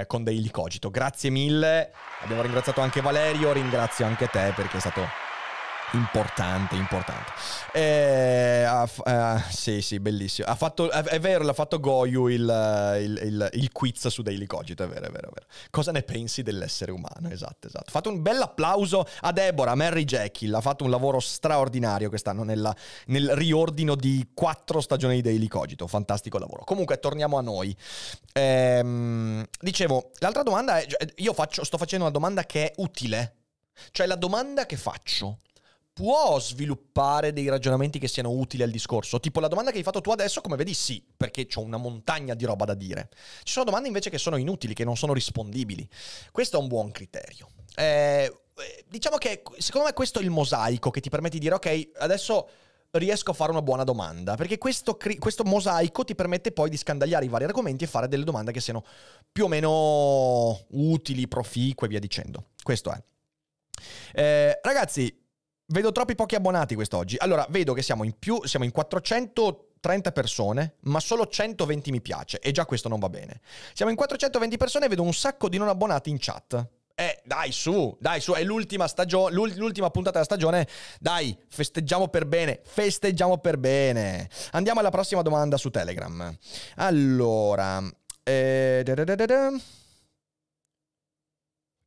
con Daily Cogito. Grazie mille, abbiamo ringraziato anche Valerio, ringrazio anche te perché è stato... importante. Sì, bellissimo. È vero, l'ha fatto Goyu il quiz su Daily Cogito, è vero. Cosa ne pensi dell'essere umano? Esatto. Fate un bel applauso a Deborah, Mary Jekyll, ha fatto un lavoro straordinario quest'anno nel riordino di 4 stagioni di Daily Cogito, fantastico lavoro. Comunque, torniamo a noi. Dicevo, l'altra domanda è, sto facendo una domanda che è utile, cioè la domanda che faccio può sviluppare dei ragionamenti che siano utili al discorso. Tipo la domanda che hai fatto tu adesso, come vedi, sì, perché c'ho una montagna di roba da dire. Ci sono domande invece che sono inutili, che non sono rispondibili. Questo è un buon criterio. Diciamo che secondo me questo è il mosaico che ti permette di dire ok, adesso riesco a fare una buona domanda, perché questo mosaico ti permette poi di scandagliare i vari argomenti e fare delle domande che siano più o meno utili, proficue e via dicendo. Questo è. Ragazzi, vedo troppi pochi abbonati quest'oggi. Allora, vedo che siamo in più, siamo in 430 persone, ma solo 120 mi piace, e già questo non va bene. Siamo in 420 persone e vedo un sacco di non abbonati in chat. Dai su, è l'ultima stagione, l'ultima puntata della stagione, dai, festeggiamo per bene. Andiamo alla prossima domanda su Telegram. Allora,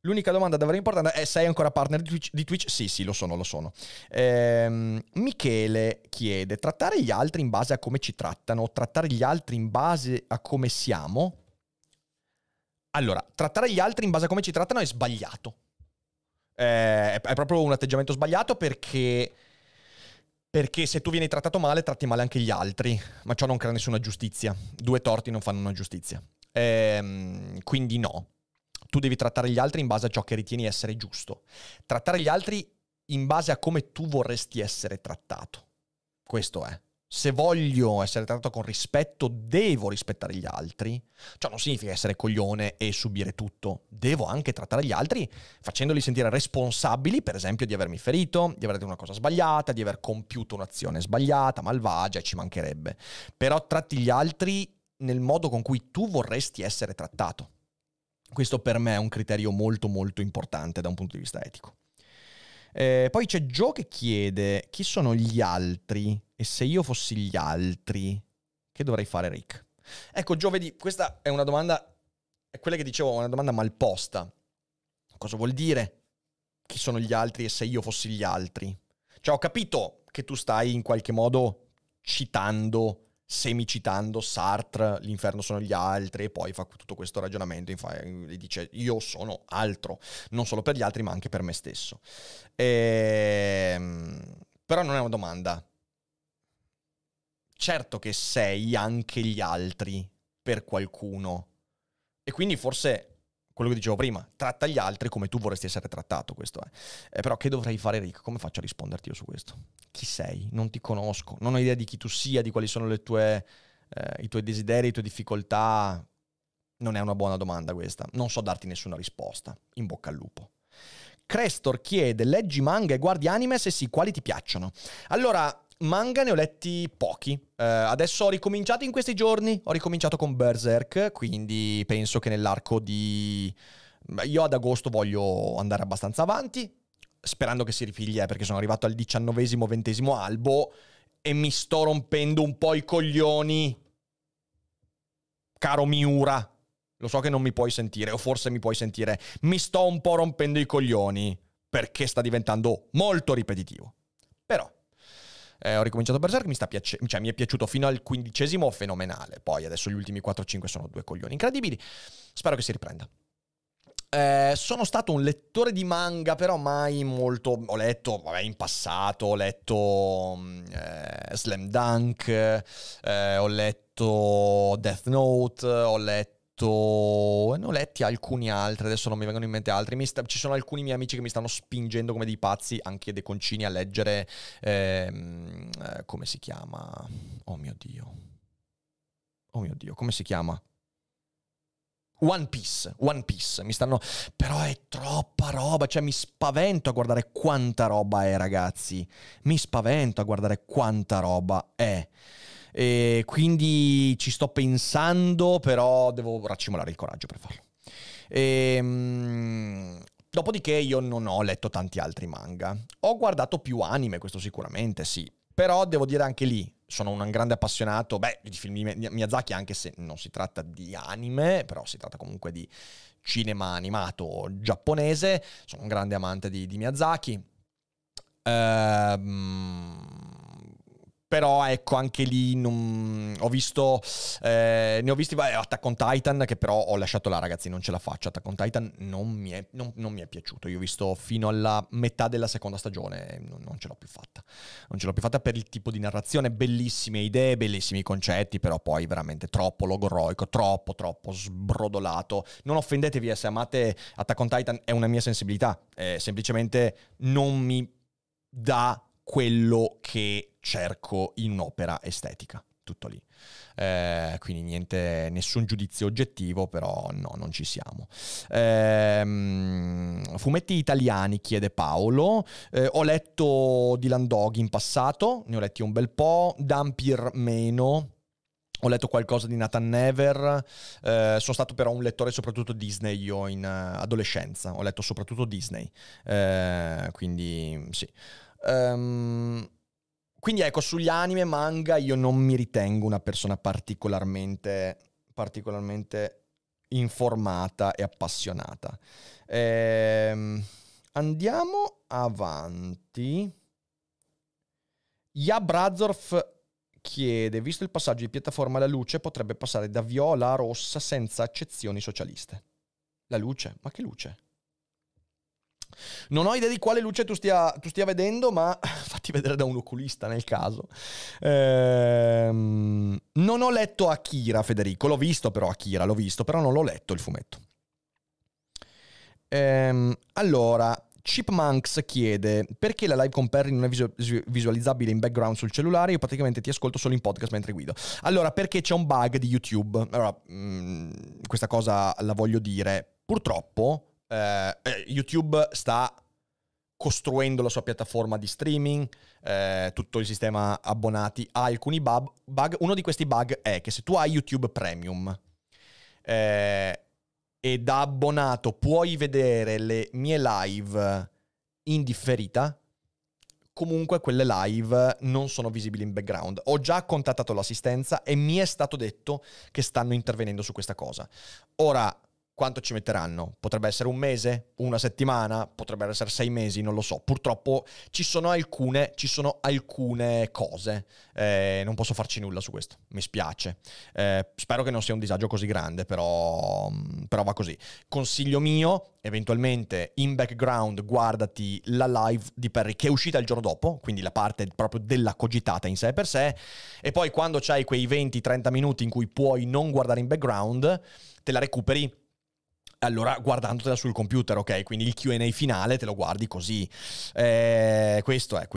l'unica domanda davvero importante è: sei ancora partner di Twitch? Sì, lo sono. Michele chiede: trattare gli altri in base a come ci trattano o trattare gli altri in base a come siamo? Allora, trattare gli altri in base a come ci trattano è sbagliato. È proprio un atteggiamento sbagliato perché se tu vieni trattato male, tratti male anche gli altri. Ma ciò non crea nessuna giustizia. 2 torti non fanno una giustizia. Quindi no. Tu devi trattare gli altri in base a ciò che ritieni essere giusto. Trattare gli altri in base a come tu vorresti essere trattato. Questo è. Se voglio essere trattato con rispetto, devo rispettare gli altri. Ciò non significa essere coglione e subire tutto. Devo anche trattare gli altri facendoli sentire responsabili, per esempio, di avermi ferito, di aver detto una cosa sbagliata, di aver compiuto un'azione sbagliata, malvagia, ci mancherebbe. Però tratti gli altri nel modo con cui tu vorresti essere trattato. Questo per me è un criterio molto molto importante da un punto di vista etico. Poi c'è Joe che chiede: chi sono gli altri? E se io fossi gli altri, che dovrei fare, Rick? Ecco Joe, vedi, questa è una domanda, è quella che dicevo, una domanda mal posta. Cosa vuol dire chi sono gli altri e se io fossi gli altri? Cioè, ho capito che tu stai in qualche modo citando, semicitando Sartre, l'inferno sono gli altri, e poi fa tutto questo ragionamento e dice io sono altro, non solo per gli altri ma anche per me stesso. Però non è una domanda. Certo che sei anche gli altri per qualcuno, e quindi forse quello che dicevo prima, tratta gli altri come tu vorresti essere trattato, questo è. Però che dovrei fare, Rick? Come faccio a risponderti io su questo? Chi sei? Non ti conosco, non ho idea di chi tu sia, di quali sono le tue, i tuoi desideri, le tue difficoltà. Non è una buona domanda questa. Non so darti nessuna risposta. In bocca al lupo. Crestor chiede: leggi manga e guardi anime? Se sì, quali ti piacciono? Allora, Manga ne ho letti pochi, adesso ho ricominciato in questi giorni, ho ricominciato con Berserk, quindi penso che nell'arco di... Io ad agosto voglio andare abbastanza avanti, sperando che si rifiglia, perché sono arrivato al 19º, 20º albo e mi sto rompendo un po' i coglioni, caro Miura. Lo so che non mi puoi sentire, o forse mi puoi sentire, mi sto un po' rompendo i coglioni, perché sta diventando molto ripetitivo. Però... ho ricominciato Berserk, mi è piaciuto fino al 15º, fenomenale. Poi adesso gli ultimi 4-5 sono due coglioni incredibili. Spero che si riprenda. Sono stato un lettore di manga, però mai molto... Ho letto, vabbè, in passato, ho letto Slam Dunk, ho letto Death Note, ho letto... Ne ho letti alcuni altri, adesso non mi vengono in mente altri. Ci sono alcuni miei amici che mi stanno spingendo come dei pazzi, anche dei concini, a leggere come si chiama? Oh mio Dio, come si chiama? One Piece, mi stanno... Però è troppa roba, cioè mi spavento a guardare quanta roba è, ragazzi. Mi spavento a guardare quanta roba è. E quindi ci sto pensando, però devo raccimolare il coraggio per farlo. Dopodiché io non ho letto tanti altri manga. Ho guardato più anime, questo sicuramente, sì. Però devo dire anche lì, sono un grande appassionato, di film di Miyazaki, anche se non si tratta di anime, però si tratta comunque di cinema animato giapponese. Sono un grande amante di Miyazaki. Però ecco, anche lì ne ho visti Attack on Titan, che però ho lasciato là, ragazzi, non ce la faccio. Attack on Titan non mi è piaciuto. Io ho visto fino alla metà della seconda stagione, non ce l'ho più fatta. Non ce l'ho più fatta per il tipo di narrazione, bellissime idee, bellissimi concetti, però poi veramente troppo logorroico, troppo sbrodolato. Non offendetevi se amate Attack on Titan, è una mia sensibilità, semplicemente non mi dà quello che cerco in un'opera estetica, tutto lì. Quindi niente, nessun giudizio oggettivo, però no, non ci siamo. Fumetti italiani, chiede Paolo. Ho letto Dylan Dog in passato, ne ho letti un bel po', Dampir meno. Ho letto qualcosa di Nathan Never, sono stato però un lettore soprattutto Disney io in adolescenza, ho letto soprattutto Disney, quindi sì. Quindi ecco, sugli anime e manga io non mi ritengo una persona particolarmente informata e appassionata. Andiamo avanti. Yabrazorf chiede, visto il passaggio di piattaforma alla luce, potrebbe passare da viola a rossa senza accezioni socialiste. La luce? Ma che luce? Non ho idea di quale luce tu stia vedendo, ma fatti vedere da un oculista nel caso. Non ho letto Akira, Federico, l'ho visto però non l'ho letto il fumetto. Allora, Chipmunks chiede, perché la live con Perry non è visualizzabile in background sul cellulare? Io praticamente ti ascolto solo in podcast mentre guido. Allora, perché c'è un bug di YouTube. Allora, questa cosa la voglio dire, purtroppo YouTube sta costruendo la sua piattaforma di streaming, tutto il sistema abbonati ha alcuni bug. Uno di questi bug è che se tu hai YouTube Premium e da abbonato puoi vedere le mie live in differita, comunque quelle live non sono visibili in background. Ho già contattato l'assistenza e mi è stato detto che stanno intervenendo su questa cosa. Ora, quanto ci metteranno? Potrebbe essere un mese? Una settimana? Potrebbero essere 6 mesi? Non lo so. Purtroppo ci sono alcune cose. Non posso farci nulla su questo. Mi spiace. Spero che non sia un disagio così grande, però va così. Consiglio mio, eventualmente in background guardati la live di Perry che è uscita il giorno dopo, quindi la parte proprio della cogitata in sé per sé, e poi quando c'hai quei 20-30 minuti in cui puoi non guardare in background, te la recuperi. Allora, guardandotela sul computer, ok? Quindi il Q&A finale te lo guardi così. Questo è.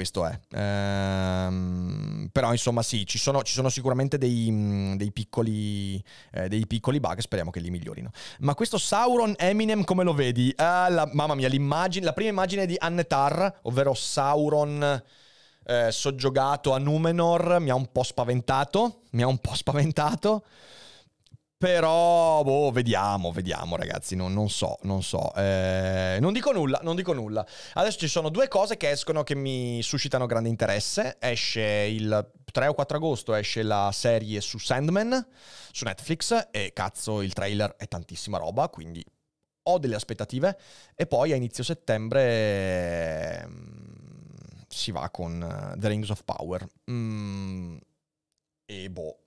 Però, insomma, sì, ci sono sicuramente dei piccoli bug, speriamo che li migliorino. Ma questo Sauron Eminem come lo vedi? Mamma mia, la prima immagine di Annetar, ovvero Sauron... soggiogato a Numenor mi ha un po' spaventato, però boh, vediamo ragazzi, non so, non dico nulla. Adesso ci sono due cose che escono che mi suscitano grande interesse. Esce il 3 o 4 agosto, esce la serie su Sandman su Netflix e cazzo, il trailer è tantissima roba, quindi ho delle aspettative. E poi a inizio settembre si va con The Rings of Power. E boh,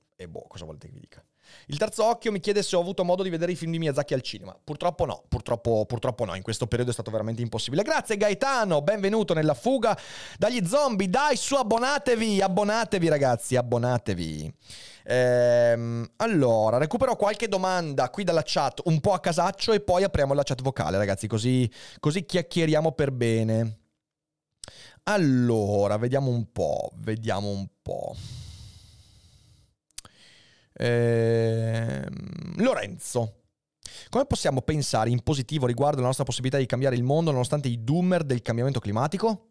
cosa volete che vi dica? Il terzo occhio mi chiede se ho avuto modo di vedere i film di Miyazaki al cinema. Purtroppo no, purtroppo no, in questo periodo è stato veramente impossibile. Grazie Gaetano, benvenuto nella fuga dagli zombie. Dai su, abbonatevi ragazzi, abbonatevi. Allora, recupero qualche domanda qui dalla chat, un po' a casaccio, e poi apriamo la chat vocale ragazzi, così chiacchieriamo per bene. Allora, vediamo un po'. Lorenzo, come possiamo pensare in positivo riguardo alla nostra possibilità di cambiare il mondo nonostante i doomer del cambiamento climatico?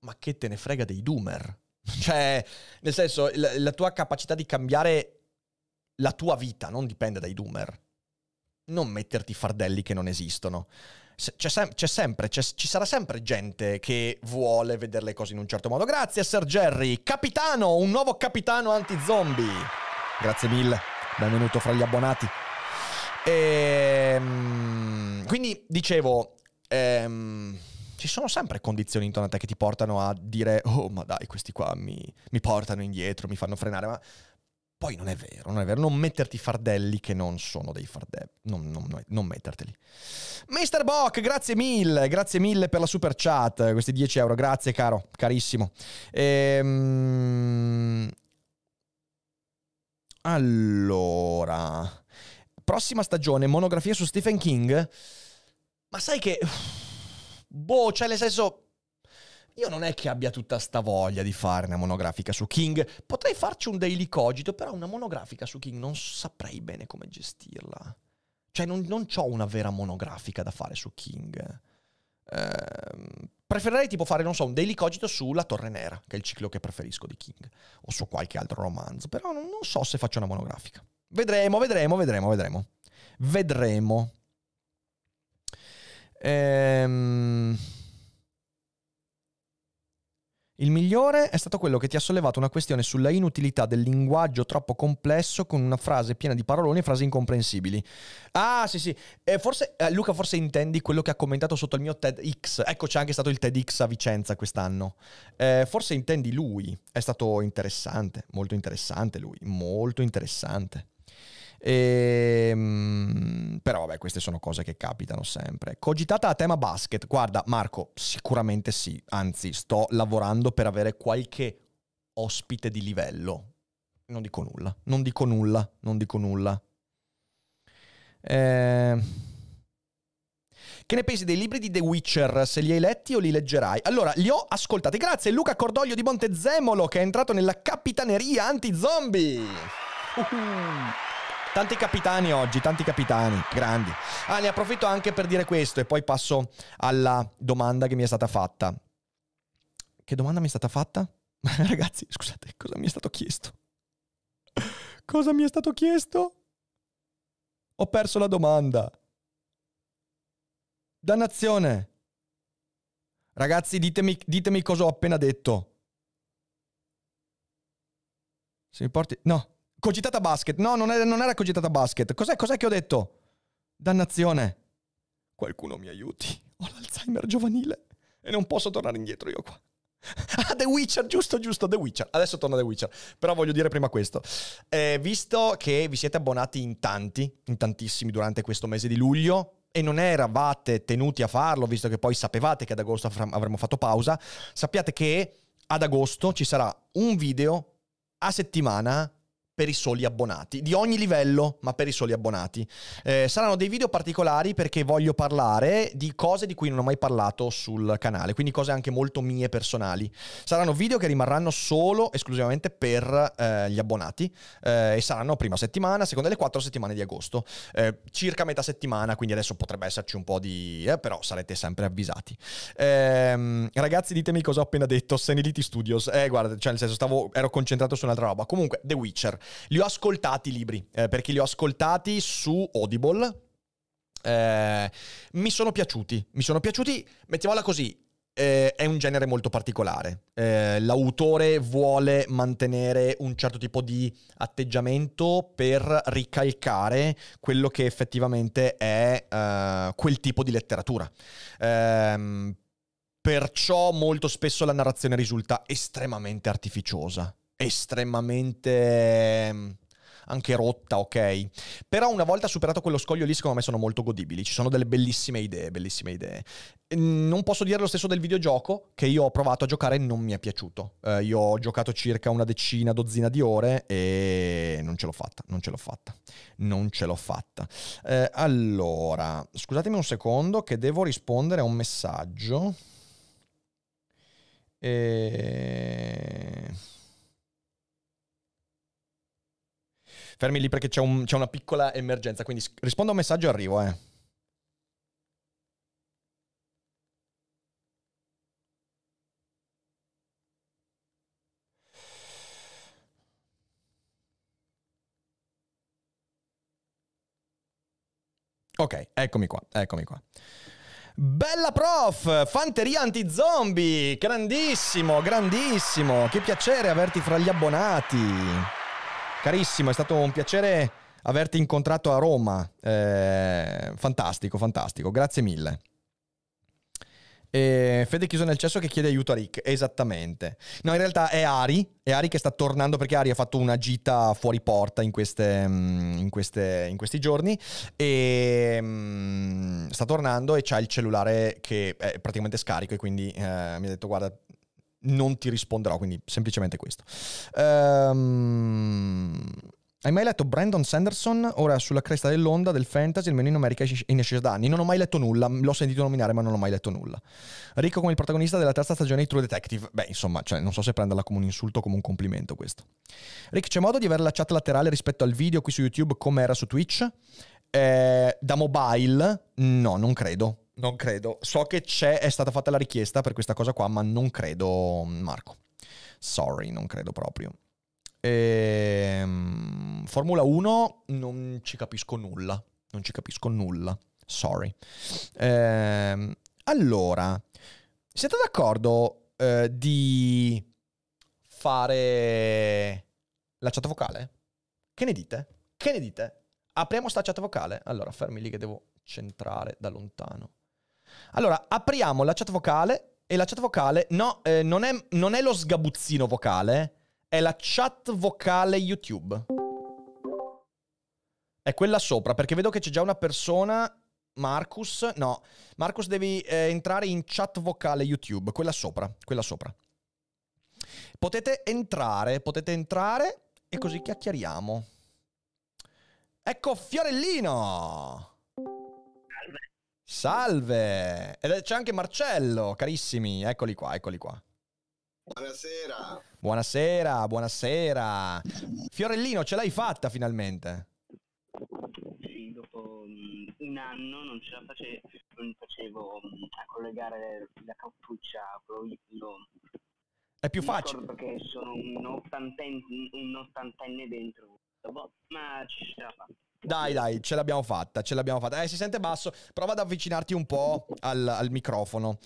Ma che te ne frega dei doomer? Cioè, nel senso, la tua capacità di cambiare la tua vita non dipende dai doomer. Non metterti fardelli che non esistono. Ci sarà sempre gente che vuole vedere le cose in un certo modo. Grazie Sir Jerry, capitano, un nuovo capitano anti-zombie. Grazie mille, benvenuto fra gli abbonati. Quindi dicevo, ci sono sempre condizioni intorno a te che ti portano a dire: oh ma dai, questi qua mi portano indietro, mi fanno frenare. Ma poi non è vero, non metterti fardelli che non sono dei fardelli, non metterteli. Mr. Bock, grazie mille per la super chat, questi 10 euro, grazie caro, carissimo. Allora, prossima stagione, monografia su Stephen King? Ma sai che, boh, cioè nel senso, io non è che abbia tutta sta voglia di fare una monografica su King. Potrei farci un daily Cogito, però una monografica su King non saprei bene come gestirla. Cioè non c'ho una vera monografica da fare su King. Preferirei tipo fare, non so, un daily Cogito sulla Torre Nera, che è il ciclo che preferisco di King, o su qualche altro romanzo, però non so se faccio una monografica. Vedremo. Il migliore è stato quello che ti ha sollevato una questione sulla inutilità del linguaggio troppo complesso con una frase piena di paroloni e frasi incomprensibili. Ah, sì. Luca, forse intendi quello che ha commentato sotto il mio TEDx. Ecco, c'è anche stato il TEDx a Vicenza quest'anno. Forse intendi lui. È stato interessante, molto interessante lui, molto interessante. Però vabbè, queste sono cose che capitano sempre. Cogitata a tema basket. Guarda Marco, sicuramente sì. Anzi, sto lavorando per avere qualche ospite di livello. Non dico nulla. Che ne pensi dei libri di The Witcher? Se li hai letti o li leggerai? Allora, li ho ascoltati. Grazie Luca Cordoglio di Montezemolo, che è entrato nella capitaneria anti-zombie. Tanti capitani oggi, grandi. Ah, ne approfitto anche per dire questo e poi passo alla domanda che mi è stata fatta. Che domanda mi è stata fatta? Ragazzi, scusate, cosa mi è stato chiesto? Ho perso la domanda. Dannazione. Ragazzi, ditemi cosa ho appena detto. Se mi porti... No. Cogitata basket, no, non era cogitata basket. Cos'è che ho detto? Dannazione. Qualcuno mi aiuti, ho l'Alzheimer giovanile e non posso tornare indietro io qua. Ah, The Witcher, giusto, The Witcher. Adesso torna The Witcher, però voglio dire prima questo. Visto che vi siete abbonati in tantissimi durante questo mese di luglio, e non eravate tenuti a farlo, visto che poi sapevate che ad agosto avremmo fatto pausa, sappiate che ad agosto ci sarà un video a settimana per i soli abbonati, di ogni livello, ma per i soli abbonati. Saranno dei video particolari perché voglio parlare di cose di cui non ho mai parlato sul canale, quindi cose anche molto mie personali. Saranno video che rimarranno solo, esclusivamente per gli abbonati, e saranno prima settimana, seconda e le 4 settimane di agosto, circa metà settimana, quindi adesso potrebbe esserci un po' di... però sarete sempre avvisati. Ragazzi, ditemi cosa ho appena detto, Senility Studios. Guarda, cioè nel senso, ero concentrato su un'altra roba. Comunque, The Witcher. Li ho ascoltati i libri, perché li ho ascoltati su Audible. Mi sono piaciuti, mettiamola così, è un genere molto particolare. L'autore vuole mantenere un certo tipo di atteggiamento per ricalcare quello che effettivamente è quel tipo di letteratura. Perciò molto spesso la narrazione risulta estremamente artificiosa, estremamente anche rotta, ok? Però una volta superato quello scoglio lì, secondo me sono molto godibili. Ci sono delle bellissime idee, bellissime idee. Non posso dire lo stesso del videogioco, che io ho provato a giocare e non mi è piaciuto. Io ho giocato circa una decina, dozzina di ore e non ce l'ho fatta. Allora, scusatemi un secondo che devo rispondere a un messaggio. Fermi lì perché c'è una piccola emergenza, quindi rispondo a un messaggio e arrivo, Ok, eccomi qua. Bella prof, fanteria anti-zombie, grandissimo, che piacere averti fra gli abbonati. Carissimo, è stato un piacere averti incontrato a Roma, fantastico, grazie mille. Fede chiuso nel cesso che chiede aiuto a Rick, esattamente. No, in realtà è Ari che sta tornando, perché Ari ha fatto una gita fuori porta in questi giorni e sta tornando e c'ha il cellulare che è praticamente scarico e quindi mi ha detto guarda, non ti risponderò, quindi semplicemente questo. Hai mai letto Brandon Sanderson? Ora sulla cresta dell'onda del fantasy, almeno in America in ascesa da anni. Non ho mai letto nulla, l'ho sentito nominare ma non ho mai letto nulla. Ricco come il protagonista della 3ª stagione di True Detective. Beh, insomma, cioè, non so se prenderla come un insulto o come un complimento questo. Rick, c'è modo di avere la chat laterale rispetto al video qui su YouTube come era su Twitch? Da mobile? No, non credo. So che è stata fatta la richiesta per questa cosa qua, ma non credo, Marco. Sorry, non credo proprio. Formula 1 non ci capisco nulla. Sorry. Allora, siete d'accordo di fare la chat vocale? Che ne dite? Apriamo sta chat vocale? Allora, fermi lì che devo centrare da lontano. Allora, apriamo la chat vocale e la chat vocale... No, non è lo sgabuzzino vocale, è la chat vocale YouTube. È quella sopra, perché vedo che c'è già una persona, Marcus. No, Marcus devi entrare in chat vocale YouTube, quella sopra. Potete entrare e così chiacchieriamo. Ecco Fiorellino! Salve! Ed c'è anche Marcello, carissimi, eccoli qua. Buonasera. Fiorellino, ce l'hai fatta finalmente? Sì, dopo un anno non facevo a collegare la cappuccia, lo... È più facile. Perché sono un ottantenne dentro, ma ci sarà. Dai, ce l'abbiamo fatta. Si sente basso. Prova ad avvicinarti un po' al microfono.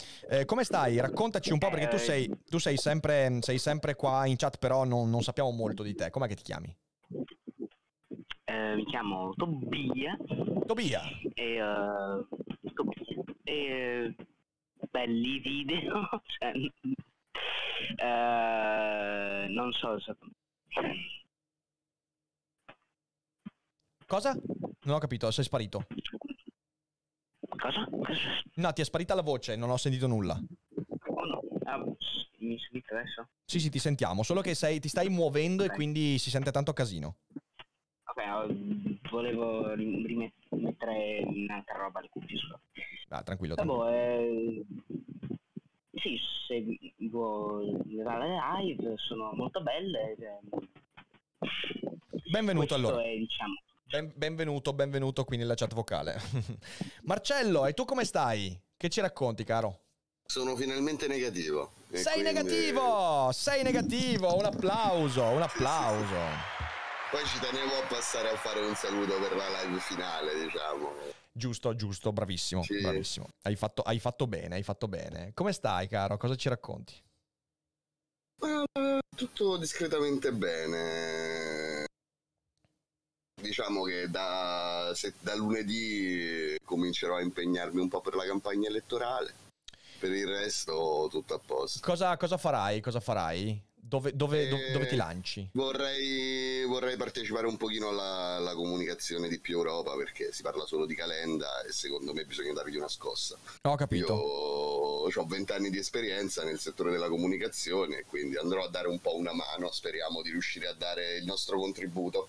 Come stai? Raccontaci un po', perché tu sei sempre qua in chat, però non sappiamo molto di te. Com'è che ti chiami? Mi chiamo Tobia. Tobia? E belli video. Non so se... Cosa? Non ho capito, sei sparito. Cosa? No, ti è sparita la voce, non ho sentito nulla. Oh no. mi sentite adesso? Sì, ti sentiamo, solo che ti stai muovendo, okay, e quindi si sente tanto casino. Ok, volevo rimettere un'altra roba le cuffie. Ah, tranquillo. Vabbè, sì, seguo le live, sono molto belle. Benvenuto. Questo allora. È, diciamo... benvenuto qui nella chat vocale. Marcello, e tu come stai? Che ci racconti, caro? Sono finalmente negativo. Sei quindi... negativo! Sei negativo! Un applauso, un applauso. Sì, sì. Poi ci tenevo a passare a fare un saluto per la live finale, diciamo. Giusto, giusto, bravissimo, sì, bravissimo. Hai fatto bene, hai fatto bene. Come stai, caro? Cosa ci racconti? Tutto discretamente bene. Diciamo che da lunedì comincerò a impegnarmi un po' per la campagna elettorale. Per il resto tutto a posto. Cosa farai? Cosa farai? Dove ti lanci? Vorrei partecipare un pochino alla comunicazione di più Europa, perché si parla solo di Calenda e secondo me bisogna dargli una scossa. Ho capito. Io ho 20 anni di esperienza nel settore della comunicazione, quindi andrò a dare un po' una mano, speriamo di riuscire a dare il nostro contributo.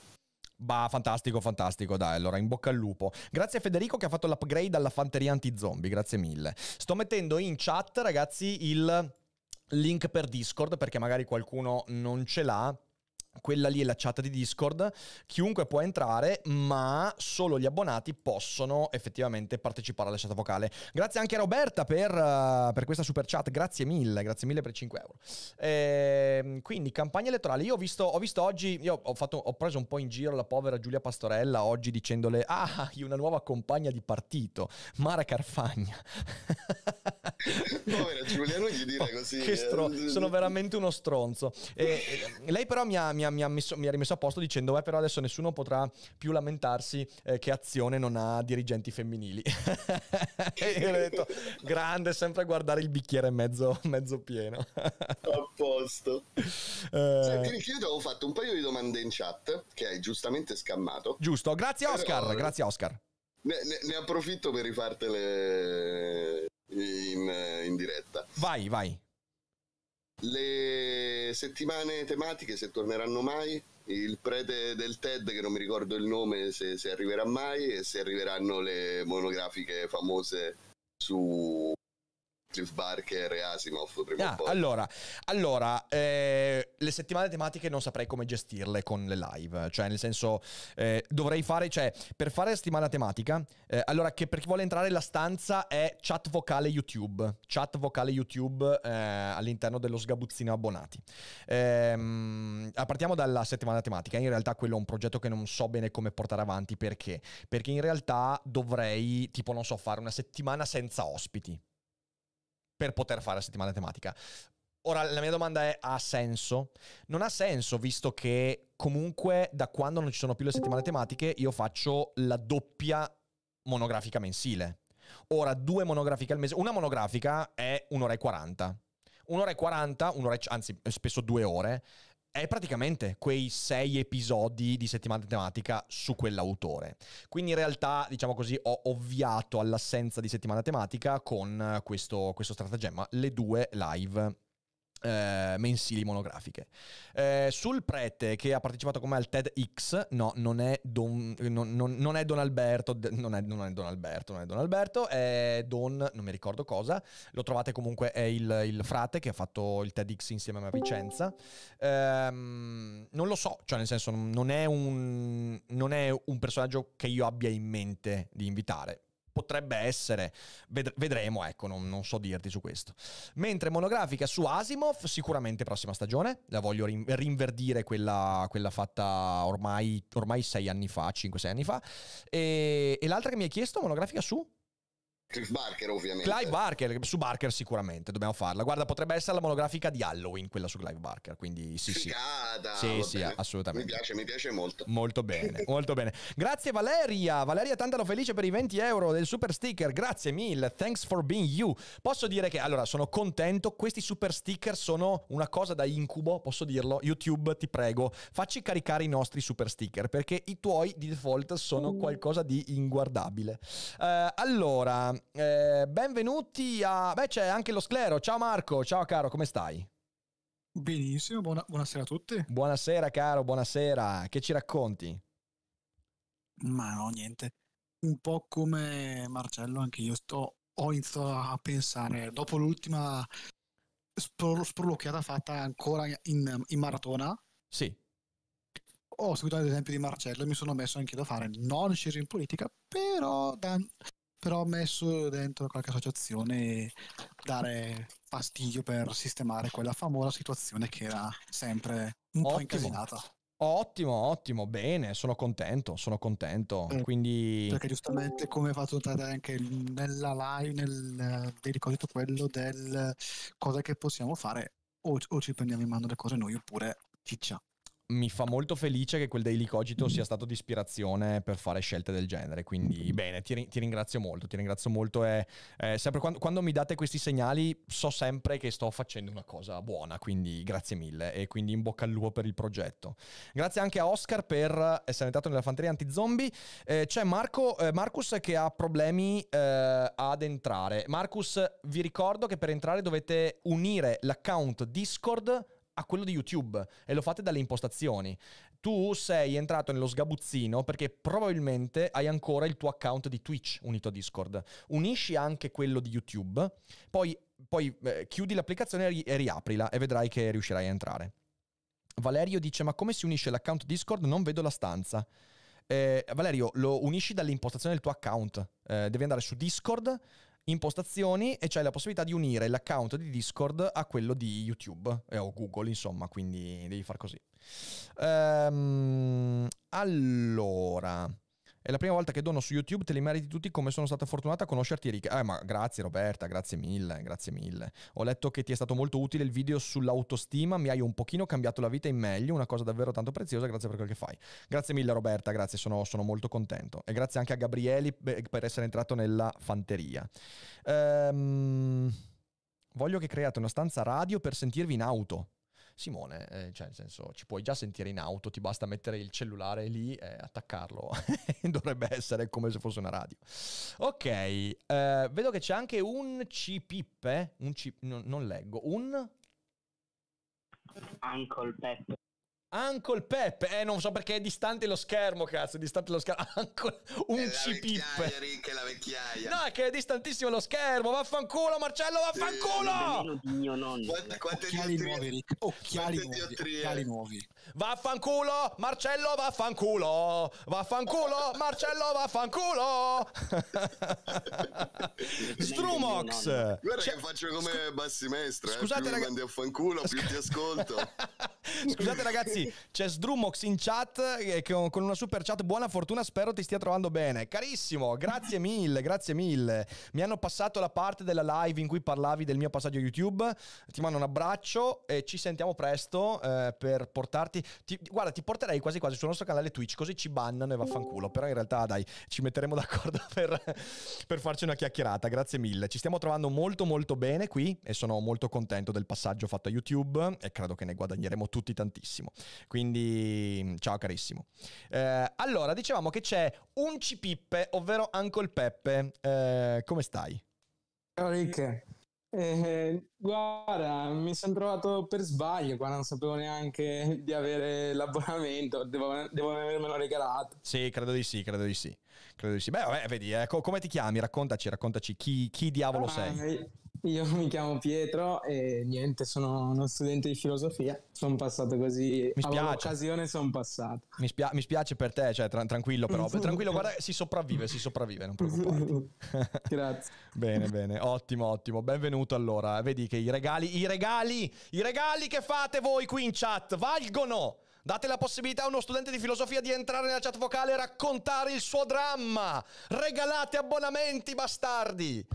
Bah, fantastico, fantastico, dai, allora in bocca al lupo. Grazie a Federico che ha fatto l'upgrade alla fanteria anti-zombie, grazie mille. Sto mettendo in chat, ragazzi, il link per Discord, perché magari qualcuno non ce l'ha. Quella lì è la chat di Discord, chiunque può entrare, ma solo gli abbonati possono effettivamente partecipare alla chat vocale. Grazie anche a Roberta per questa super chat, grazie mille per 5 euro. Quindi campagna elettorale, io ho visto oggi, io ho preso un po' in giro la povera Giulia Pastorella oggi dicendole, ah, una nuova compagna di partito, Mara Carfagna. Povera Giulia, non gli dire così. Sono veramente uno stronzo. Lei però mi ha rimesso a posto dicendo, però adesso nessuno potrà più lamentarsi che Azione non ha dirigenti femminili. E io ho detto, grande, sempre a guardare il bicchiere mezzo pieno. A posto. Senti, io ti avevo fatto un paio di domande in chat che hai giustamente scammato. Giusto, grazie Oscar, però, grazie Oscar. Ne approfitto per rifartele in diretta. Vai, vai. Le settimane tematiche, se torneranno mai, il prete del TED che non mi ricordo il nome, se arriverà mai, e se arriveranno le monografiche famose su Clive Barker e Asimov prima o poi. Allora, le settimane tematiche non saprei come gestirle con le live, cioè nel senso dovrei fare, cioè per fare la settimana tematica, allora, che per chi vuole entrare la stanza è chat vocale YouTube all'interno dello sgabuzzino abbonati. Partiamo dalla settimana tematica, in realtà quello è un progetto che non so bene come portare avanti, perché in realtà dovrei, tipo, non so, fare una settimana senza ospiti per poter fare la settimana tematica. Ora, la mia domanda è, ha senso? Non ha senso, visto che comunque da quando non ci sono più le settimane tematiche io faccio la doppia monografica mensile. Ora, 2 monografiche al mese. Una monografica è 1 ora e 40. 1 ora e 40, anzi spesso 2 ore, è praticamente quei 6 episodi di settimana tematica su quell'autore. Quindi in realtà, diciamo così, ho ovviato all'assenza di settimana tematica con questo stratagemma, le 2 live mensili monografiche. Sul prete che ha partecipato con me al TEDx, no, non è Don Alberto, non è Don Alberto, è Don, non mi ricordo cosa, lo trovate comunque, è il frate che ha fatto il TEDx insieme a me a Vicenza. Non lo so, cioè nel senso non è un personaggio che io abbia in mente di invitare. Potrebbe essere, vedremo, ecco, non so dirti su questo. Mentre monografica su Asimov, sicuramente prossima stagione, la voglio rinverdire quella fatta ormai 5-6 anni fa. E l'altra che mi hai chiesto, monografica su? Clive Barker, ovviamente. Clive Barker, su Barker sicuramente, dobbiamo farla. Guarda, potrebbe essere la monografica di Halloween, quella su Clive Barker, quindi sì, figata, sì. Sì, sì, assolutamente. Mi piace molto. Molto bene, molto bene. Grazie Valeria, Tantalo Felice per i 20 euro del super sticker, grazie mille, thanks for being you. Posso dire che, allora, sono contento, questi super sticker sono una cosa da incubo, posso dirlo? YouTube, ti prego, facci caricare i nostri super sticker, perché i tuoi di default sono qualcosa di inguardabile. Allora... benvenuti a... Beh, c'è anche lo sclero. Ciao Marco, ciao caro, come stai? Benissimo, buonasera a tutti. Buonasera caro, buonasera. Che ci racconti? Ma no, niente. Un po' come Marcello, anche io ho iniziato a pensare, dopo l'ultima sprolocchiata fatta ancora in maratona. Sì. Ho seguito l'esempio di Marcello e mi sono messo anche da fare, non sceso in politica, però ho messo dentro qualche associazione dare fastidio per sistemare quella famosa situazione che era sempre un po' incasinata. Ottimo, ottimo, bene, sono contento. Quindi... Perché giustamente, come hai fatto notare anche nella live, vi ricordate quello del cosa che possiamo fare, o ci prendiamo in mano le cose noi oppure ciccia. Mi fa molto felice che quel Daily Cogito sia stato di ispirazione per fare scelte del genere, quindi bene, ti ringrazio molto e sempre quando mi date questi segnali so sempre che sto facendo una cosa buona, quindi grazie mille e quindi in bocca al lupo per il progetto. Grazie anche a Oscar per essere entrato nella fanteria anti-zombie. C'è Marcus che ha problemi ad entrare. Marcus, vi ricordo che per entrare dovete unire l'account Discord a quello di YouTube e lo fate dalle impostazioni. Tu sei entrato nello sgabuzzino perché probabilmente hai ancora il tuo account di Twitch unito a Discord. Unisci anche quello di YouTube, poi chiudi l'applicazione e riaprila e vedrai che riuscirai a entrare. Valerio dice: ma come si unisce l'account Discord? Non vedo la stanza. Valerio, lo unisci dall'impostazione del tuo account. Devi andare su Discord, impostazioni, e c'hai la possibilità di unire l'account di Discord a quello di YouTube o Google, insomma, quindi devi far così. Allora, è la prima volta che dono su YouTube, te li meriti tutti, come sono stata fortunata a conoscerti, Erika. Ma grazie Roberta, grazie mille. Ho letto che ti è stato molto utile il video sull'autostima, mi hai un pochino cambiato la vita in meglio, una cosa davvero tanto preziosa, grazie per quel che fai. Grazie mille Roberta, grazie, sono molto contento. E grazie anche a Gabrieli per essere entrato nella fanteria. Voglio che create una stanza radio per sentirvi in auto. Simone, cioè nel senso, ci puoi già sentire in auto, ti basta mettere il cellulare lì e attaccarlo, dovrebbe essere come se fosse una radio. Ok, vedo che c'è anche un cipippe, non leggo, un... Uncle Peppe. Uncle Peppe, non so perché è distante lo schermo, cazzo, è distante lo schermo. Un cipippe. Che la vecchiaia. No, è che è distantissimo lo schermo. Vaffanculo, Marcello, vaffanculo. Occhiali nuovi. Vaffanculo, Marcello, vaffanculo. Vaffanculo, Marcello, vaffanculo. Strumox. Guarda che faccio come Bassimestra. Scusate, più mi mandi a fanculo, più ti ascolto. Scusate ragazzi, c'è Sdrumox in chat con una super chat. Buona fortuna, spero ti stia trovando bene. Carissimo, grazie mille. Mi hanno passato la parte della live in cui parlavi del mio passaggio YouTube. Ti mando un abbraccio e ci sentiamo presto per portarti... Guarda, ti porterei quasi sul nostro canale Twitch, così ci bannano e vaffanculo. Però in realtà dai, ci metteremo d'accordo per farci una chiacchierata. Grazie mille. Ci stiamo trovando molto bene qui e sono molto contento del passaggio fatto a YouTube e credo che ne guadagneremo tutti tantissimo, quindi ciao carissimo. Allora, dicevamo che c'è un cipippe, ovvero Uncle Peppe. Come stai? Ciao Rick, guarda, mi sono trovato per sbaglio qua, non sapevo neanche di avere l'abbonamento, devo avermelo regalato. Sì, credo di sì. Beh, vabbè, vedi, come ti chiami? Raccontaci chi diavolo sei. Io mi chiamo Pietro e niente, sono uno studente di filosofia, sono passato così, avevo l'occasione, sono passato. Mi spiace per te, cioè tranquillo però, guarda, si sopravvive, non preoccuparti. Grazie. Bene, ottimo, benvenuto allora. Vedi che i regali che fate voi qui in chat valgono! Date la possibilità a uno studente di filosofia di entrare nella chat vocale e raccontare il suo dramma. Regalate abbonamenti, bastardi.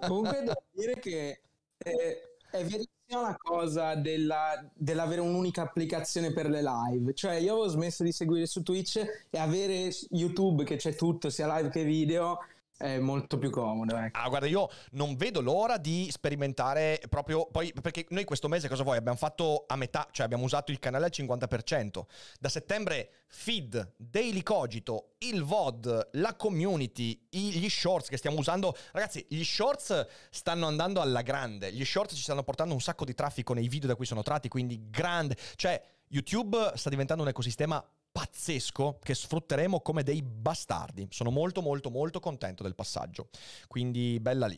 Comunque devo dire che è verissima la cosa dell'avere un'unica applicazione per le live. Cioè io avevo smesso di seguire su Twitch e avere YouTube che c'è tutto, sia live che video, È molto più comodo, ecco. Ah, guarda, io non vedo l'ora di sperimentare proprio, poi, perché noi questo mese cosa vuoi? Abbiamo fatto a metà, cioè abbiamo usato il canale al 50%. Da settembre feed, Daily Cogito, il VOD, la community, gli shorts che stiamo usando. Ragazzi, gli shorts stanno andando alla grande. Gli shorts ci stanno portando un sacco di traffico nei video da cui sono tratti, quindi grande. Cioè, YouTube sta diventando un ecosistema pazzesco che sfrutteremo come dei bastardi. Sono molto molto molto contento del passaggio, quindi bella lì.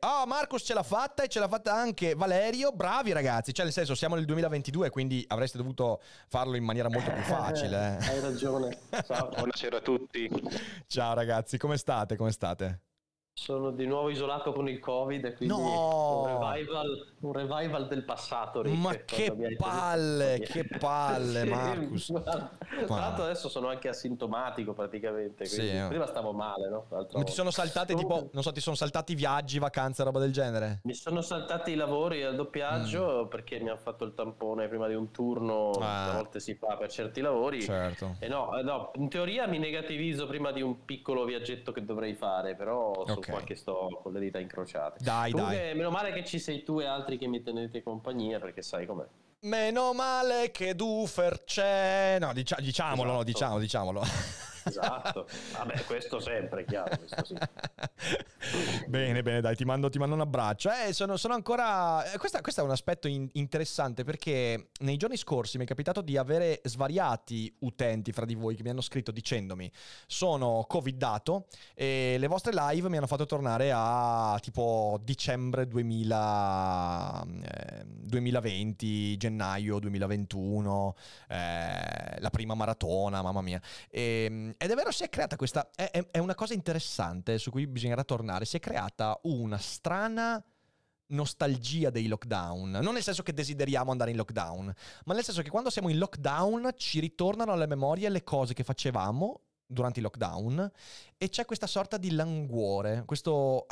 Ah, Marcos ce l'ha fatta e ce l'ha fatta anche Valerio, bravi ragazzi, cioè nel senso siamo nel 2022, quindi avreste dovuto farlo in maniera molto più facile. Hai ragione. Ciao. Buonasera a tutti. Ciao ragazzi, come state? Come state? Sono di nuovo isolato con il Covid e quindi un revival del passato, Rick. Ma che palle sì, Marcus. Tra l'altro adesso sono anche asintomatico praticamente, quindi sì, prima stavo male, no? Ma ti sono saltate tipo, non so, ti sono saltati viaggi, vacanze, roba del genere? Mi sono saltati i lavori al doppiaggio perché mi hanno fatto il tampone prima di un turno, a volte si fa per certi lavori. Certo. E no, in teoria mi negativizzo prima di un piccolo viaggetto che dovrei fare, però qualche sto con le dita incrociate. Comunque, meno male che ci sei tu e altri che mi tenete compagnia, perché sai com'è. Meno male che Dufer c'è. No, diciamolo, esatto. diciamolo. Esatto. Vabbè, questo sempre, chiaro, questo sì. Bene, dai, ti mando un abbraccio. Sono ancora... Questo è un aspetto interessante, perché nei giorni scorsi mi è capitato di avere svariati utenti fra di voi che mi hanno scritto dicendomi: sono covidato e le vostre live mi hanno fatto tornare a tipo dicembre 2020, gennaio 2021, la prima maratona, mamma mia. Ed è vero, si è creata questa... È una cosa interessante su cui bisognerà tornare. Si è creata una strana nostalgia dei lockdown. Non nel senso che desideriamo andare in lockdown, ma nel senso che quando siamo in lockdown ci ritornano alle memorie le cose che facevamo durante il lockdown e c'è questa sorta di languore, questo...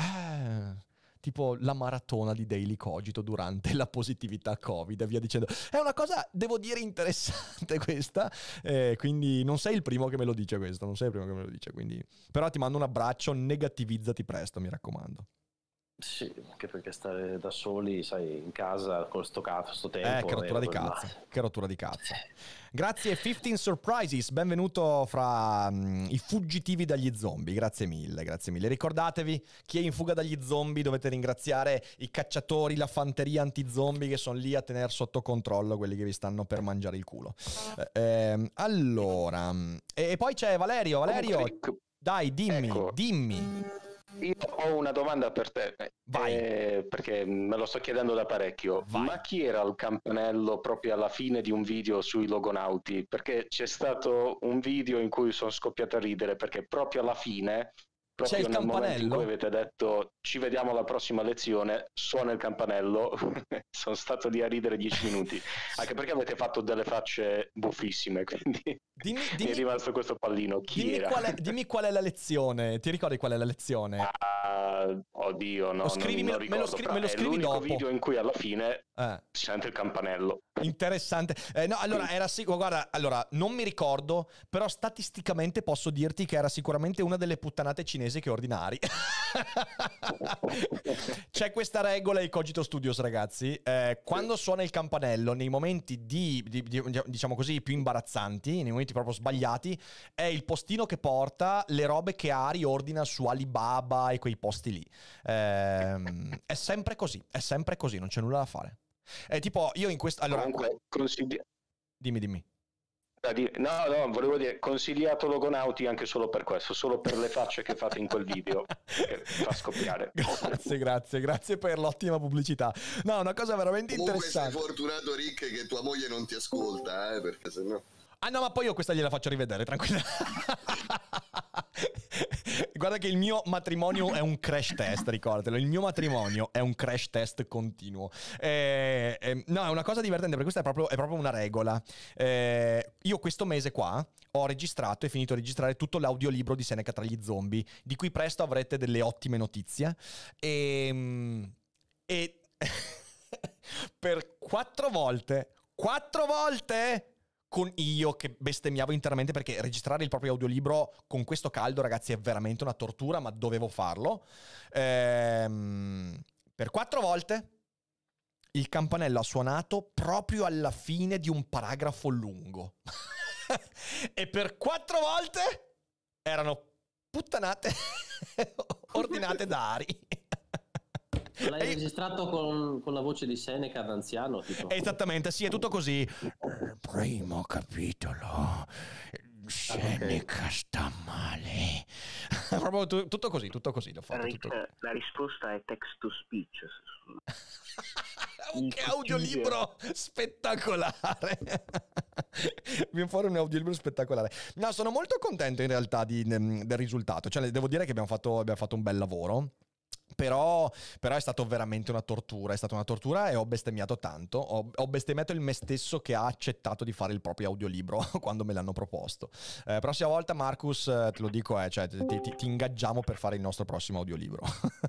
tipo la maratona di Daily Cogito durante la positività Covid e via dicendo. È una cosa, devo dire, interessante questa, quindi non sei il primo che me lo dice questo, quindi... Però ti mando un abbraccio, negativizzati presto, mi raccomando. Sì, anche perché stare da soli, sai, in casa con sto tempo. Che rottura di cazzo, che rottura di cazzo. Grazie 15 Surprises, benvenuto fra i fuggitivi dagli zombie, grazie mille. Ricordatevi, chi è in fuga dagli zombie dovete ringraziare i cacciatori, la fanteria anti-zombie che sono lì a tenere sotto controllo quelli che vi stanno per mangiare il culo. Allora, e poi c'è Valerio, dai, dimmi, ecco. Dimmi. Io ho una domanda per te. Vai. Perché me lo sto chiedendo da parecchio. Vai. Ma chi era il campanello proprio alla fine di un video sui Logonauti? Perché c'è stato un video in cui sono scoppiato a ridere perché proprio alla fine, proprio nel momento in cui avete detto ci vediamo alla prossima lezione, suona il campanello. Sono stato lì a ridere 10 minuti, anche perché avete fatto delle facce buffissime, quindi dimmi, mi è rimasto questo pallino. Chi era? Dimmi qual è la lezione. Ti ricordi qual è la lezione? Oddio, no, me lo scrivi dopo. È l'unico video in cui alla fine si sente il campanello. Interessante. No, allora era sicuro, guarda, allora non mi ricordo, però statisticamente posso dirti che era sicuramente una delle puttanate cinesi che ordinari. C'è questa regola ai Cogito Studios, ragazzi. Quando suona il campanello, nei momenti diciamo così, più imbarazzanti, nei momenti proprio sbagliati, è il postino che porta le robe che Ari ordina su Alibaba e quei posti lì. È sempre così, non c'è nulla da fare. Tipo io in questo... Allora, comunque, dimmi. No, volevo dire, consigliato Logonauti anche solo per questo, solo per le facce che fate in quel video, che fa scoppiare. Grazie per l'ottima pubblicità. No, una cosa veramente interessante. Comunque sei fortunato, Rick, che tua moglie non ti ascolta, perché sennò... Ah no, ma poi io questa gliela faccio rivedere, tranquilla. Guarda che il mio matrimonio è un crash test, ricordatelo. Il mio matrimonio è un crash test continuo. No, è una cosa divertente, perché questa è proprio una regola. Io questo mese qua ho registrato e finito di registrare tutto l'audiolibro di Seneca tra gli zombie, di cui presto avrete delle ottime notizie. E per 4 volte con io che bestemmiavo interamente, perché registrare il proprio audiolibro con questo caldo, ragazzi, è veramente una tortura, ma dovevo farlo. Per 4 volte il campanello ha suonato proprio alla fine di un paragrafo lungo. E per 4 volte erano puttanate ordinate da Ari. L'hai registrato con la voce di Seneca d'anziano? Tipo. Esattamente, sì, è tutto così. Il primo capitolo, Seneca sta male. Proprio tutto così, tutto così. L'ho fatto, tutto. La risposta è text to speech. Che audiolibro spettacolare. Viene fuori un audiolibro spettacolare. No, sono molto contento in realtà del risultato. Cioè, devo dire che abbiamo fatto un bel lavoro. Però è stato veramente una tortura, è stata una tortura e ho bestemmiato tanto, ho bestemmiato il me stesso che ha accettato di fare il proprio audiolibro quando me l'hanno proposto. Prossima volta, Marcus, te lo dico, cioè, ti ingaggiamo per fare il nostro prossimo audiolibro.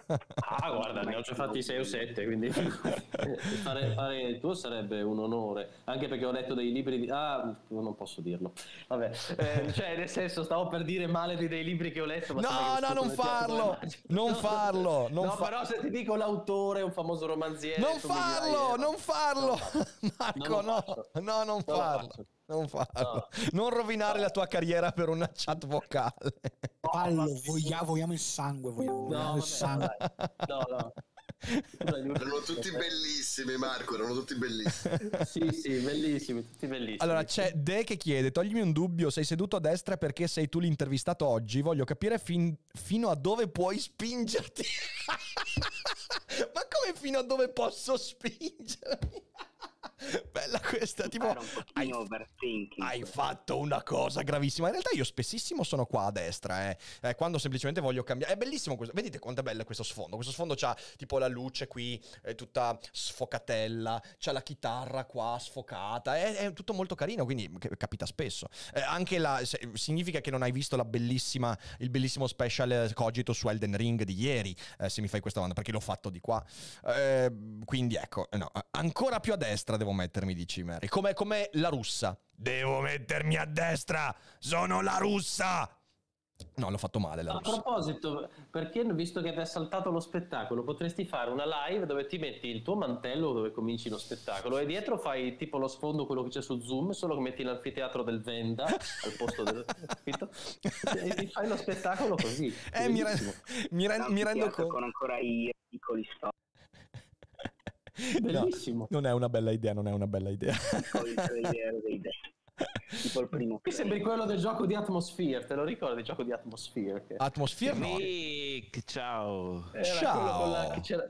Ah, guarda, ne ho già fatti 6 o 7, quindi fare il tuo sarebbe un onore, anche perché ho letto dei libri di... Ah, non posso dirlo, vabbè, cioè nel senso stavo per dire male di dei libri che ho letto, ma no, non farlo. No, però se ti dico l'autore, un famoso romanziere... Non farlo! Marco, no, non farlo. Non rovinare la tua carriera per una chat vocale. Fallo, vogliamo il sangue, il sangue. No. Erano tutti bellissimi, Marco, erano tutti bellissimi. Sì, bellissimi, tutti bellissimi. Allora c'è De che chiede: toglimi un dubbio, sei seduto a destra perché sei tu l'intervistato oggi, voglio capire fino a dove puoi spingerti. Ma come fino a dove posso spingermi? Bella questa, tipo hai fatto una cosa gravissima. In realtà io spessissimo sono qua a destra, quando semplicemente voglio cambiare. È bellissimo questo, vedete quanto è bello questo sfondo. Questo sfondo c'ha tipo la luce qui, è tutta sfocatella, c'ha la chitarra qua sfocata, è tutto molto carino, quindi capita spesso. Anche significa che non hai visto il bellissimo special Cogito su Elden Ring di ieri, se mi fai questa domanda, perché l'ho fatto di qua. Quindi ecco, no, ancora più a destra devo mettermi, dici Mary, come la russa. Devo mettermi a destra, sono la russa. No, l'ho fatto male la russa. A proposito, perché visto che hai saltato lo spettacolo, potresti fare una live dove ti metti il tuo mantello dove cominci lo spettacolo e dietro fai tipo lo sfondo, quello che c'è su Zoom, solo che metti l'anfiteatro del Venda al posto del... e ti fai lo spettacolo così. Mi rendo conto con ancora i piccoli stop. Bellissimo. No, non è una bella idea. Tipo il primo. Qui sembri quello del gioco di Atmosphere, te lo ricordi il gioco di Atmosphere? Atmosphere no. Rick, ciao.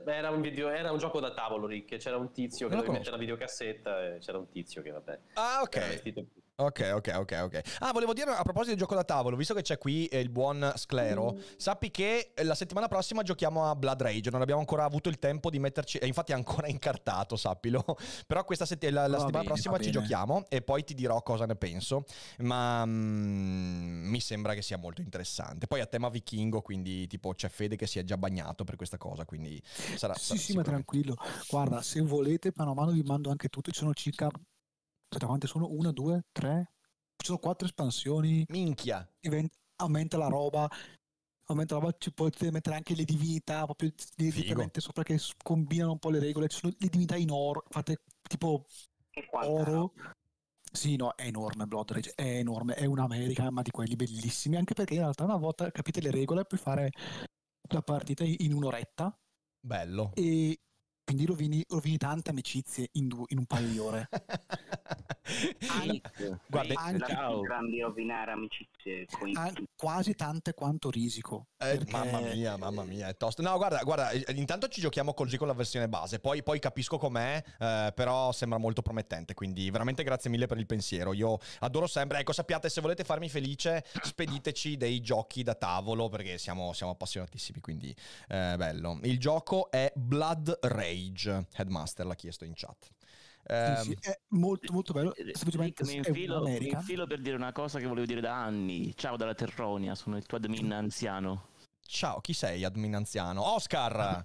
Era un gioco da tavolo, Rick, c'era un tizio che doveva mettere la videocassetta e c'era un tizio che vabbè. Ah, ok. Ok. Ah, volevo dire a proposito di gioco da tavolo, visto che c'è qui il buon Sclero, sappi che la settimana prossima giochiamo a Blood Rage, non abbiamo ancora avuto il tempo di metterci, e infatti è ancora incartato, sappilo, però questa la settimana prossima giochiamo e poi ti dirò cosa ne penso, ma mi sembra che sia molto interessante. Poi a tema vichingo, quindi tipo c'è Fede che si è già bagnato per questa cosa, quindi sarà, ma tranquillo, guarda, se volete mano a mano vi mando anche tutto, ci sono circa... Quante sono? 1, 2, 3. Ci sono 4 espansioni. Minchia. Aumenta la roba. Ci potete mettere anche le divinità proprio direttamente sopra, che combinano un po' le regole. Ci sono le divinità in oro. Fate tipo oro. Sì, no, è enorme. Blood Rage è enorme. È un'America, ma di quelli bellissimi. Anche perché in realtà una volta capite le regole puoi fare la partita in un'oretta. Bello. E quindi rovini tante amicizie in un paio di ore. Guarda, grandi rovinare amicizie. Quasi tante quanto risico. Perché... Mamma mia, è tosto. No, guarda, intanto ci giochiamo così con la versione base, poi capisco com'è, però sembra molto promettente, quindi veramente grazie mille per il pensiero. Io adoro sempre, ecco, sappiate, se volete farmi felice, spediteci dei giochi da tavolo, perché siamo appassionatissimi, quindi bello. Il gioco è Blood Rage, Headmaster l'ha chiesto in chat. Sì, è molto molto bello. Semplicemente mi infilo per dire una cosa che volevo dire da anni. Ciao dalla Terronia, sono il tuo admin anziano. Ciao, chi sei, admin anziano? Oscar,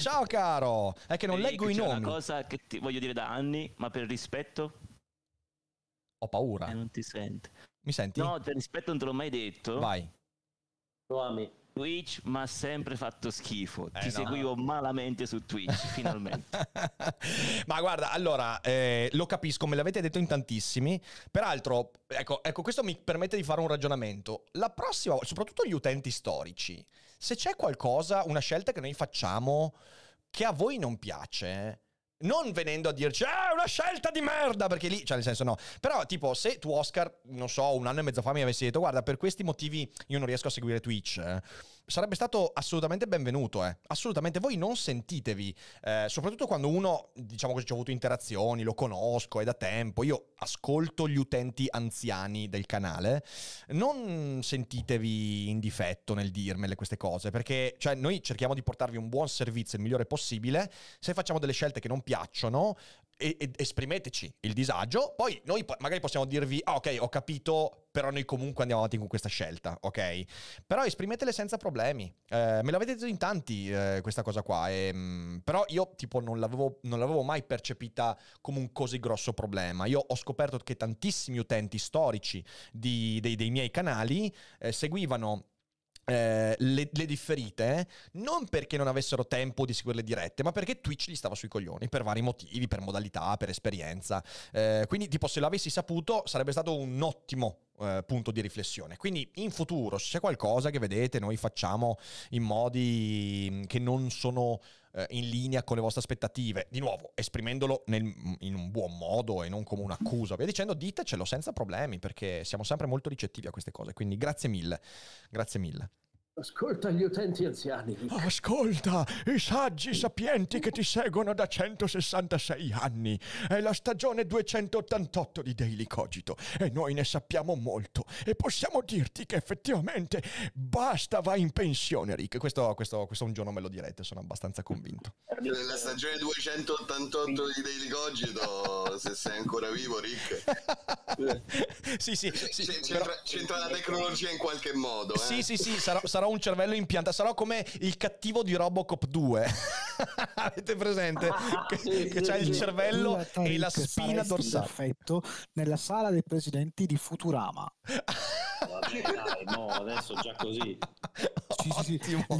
ciao caro. È che non leggo i nomi. È una cosa che ti voglio dire da anni, ma per rispetto Ho paura. Non ti senti. Mi senti? No, te rispetto non te l'ho mai detto. Vai. Lo ami. Twitch mi ha sempre fatto schifo, ti seguivo malamente su Twitch, finalmente. Ma guarda, allora, lo capisco, me l'avete detto in tantissimi, peraltro, ecco, questo mi permette di fare un ragionamento. La prossima, soprattutto gli utenti storici, se c'è qualcosa, una scelta che noi facciamo che a voi non piace... Non venendo a dirci, è una scelta di merda, perché lì, cioè nel senso no. Però tipo, se tu Oscar, non so, 1 anno e mezzo fa mi avessi detto, guarda, per questi motivi io non riesco a seguire Twitch, sarebbe stato assolutamente benvenuto, assolutamente. Voi non sentitevi, soprattutto quando uno, diciamo così, ci ho avuto interazioni, lo conosco, è da tempo, io ascolto gli utenti anziani del canale, non sentitevi in difetto nel dirmele queste cose, perché cioè noi cerchiamo di portarvi un buon servizio, il migliore possibile. Se facciamo delle scelte che non piacciono, esprimeteci il disagio, poi noi magari possiamo dirvi, ah ok, ho capito, però noi comunque andiamo avanti con questa scelta, ok? Però esprimetele senza problemi, me l'avete detto in tanti questa cosa qua, però io tipo non l'avevo mai percepita come un così grosso problema. Io ho scoperto che tantissimi utenti storici dei miei canali seguivano le differite, non perché non avessero tempo di seguire le dirette, ma perché Twitch gli stava sui coglioni per vari motivi, per modalità, per esperienza, quindi tipo se l'avessi saputo sarebbe stato un ottimo punto di riflessione. Quindi in futuro, se c'è qualcosa che vedete noi facciamo in modi che non sono in linea con le vostre aspettative, di nuovo esprimendolo in un buon modo e non come un'accusa, via dicendo, ditecelo senza problemi, perché siamo sempre molto ricettivi a queste cose. Quindi grazie mille, grazie mille. Ascolta gli utenti anziani. Ascolta i saggi sapienti che ti seguono da 166 anni. È la stagione 288 di Daily Cogito e noi ne sappiamo molto e possiamo dirti che effettivamente basta, vai in pensione, Rick. Questo un giorno me lo direte, sono abbastanza convinto. Nella stagione 288 di Daily Cogito, se sei ancora vivo, Rick. Sì. C'entra la tecnologia in qualche modo. Sì, sarò un cervello in pianta, sarò come il cattivo di Robocop 2. Avete presente? Che c'ha il cervello e la spina dorsale. Perfetto, nella sala dei presidenti di Futurama. Vabbè, dai, no, adesso già così. Sì.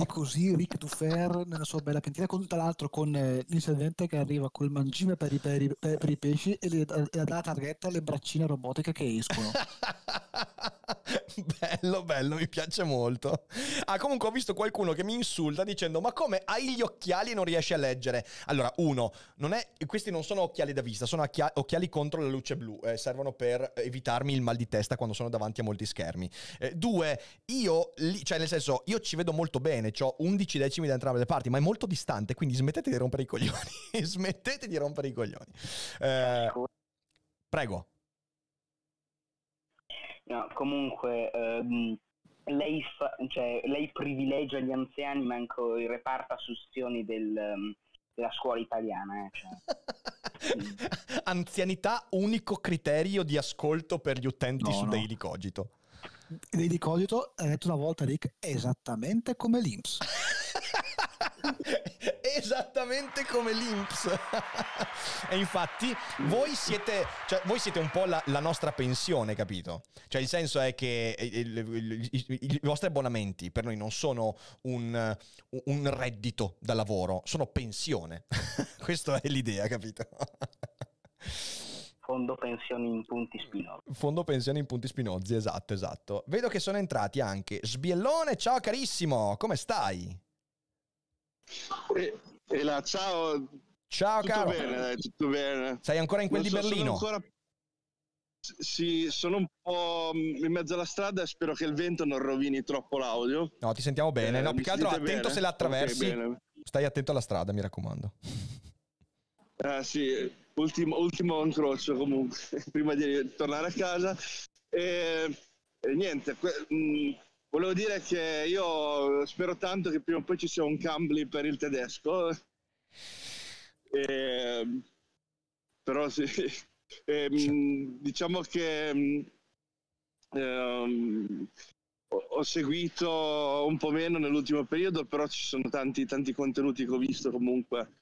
Così Ric Dufer nella sua bella piantina, con tra l'altro con l'inserviente che arriva col mangime per i pesci e dà la targhetta alle braccine robotiche che escono. Bello, mi piace molto. Ah, comunque ho visto qualcuno che mi insulta dicendo, ma come hai gli occhiali e non riesci a leggere? Allora, uno, questi non sono occhiali da vista, sono occhiali contro la luce blu, servono per evitarmi il mal di testa quando sono davanti a molti schermi. Due, io ci vedo molto bene, c'ho 11 decimi da entrambe le parti, ma è molto distante, quindi smettete di rompere i coglioni. Smettete di rompere i coglioni. Prego. No, comunque lei privilegia gli anziani, ma anche il reparto assunzioni della scuola italiana. Anzianità, unico criterio di ascolto per gli utenti su Daily Cogito. Daily Cogito, ha detto una volta Rick, esattamente come l'INPS. Esattamente come l'INPS. E infatti voi siete un po' la nostra pensione, capito? Cioè il senso è che i vostri abbonamenti per noi non sono un reddito da lavoro, sono pensione. Questa è l'idea, capito? Fondo pensioni in punti Spinozzi. Fondo pensioni in punti Spinozzi, esatto. Vedo che sono entrati anche Sbiellone, ciao carissimo, come stai? Ciao tutto caro. Tutto bene. Sei ancora in quel di Berlino? Sì, sono un po' in mezzo alla strada e spero che il vento non rovini troppo l'audio. No, ti sentiamo bene. No, più che altro attento bene. Se la attraversi. Okay, stai attento alla strada, mi raccomando. Sì, ultimo incrocio comunque, prima di tornare a casa. E niente, volevo dire che io spero tanto che prima o poi ci sia un Cambly per il tedesco. Però sì, diciamo che ho seguito un po' meno nell'ultimo periodo, però ci sono tanti contenuti che ho visto comunque,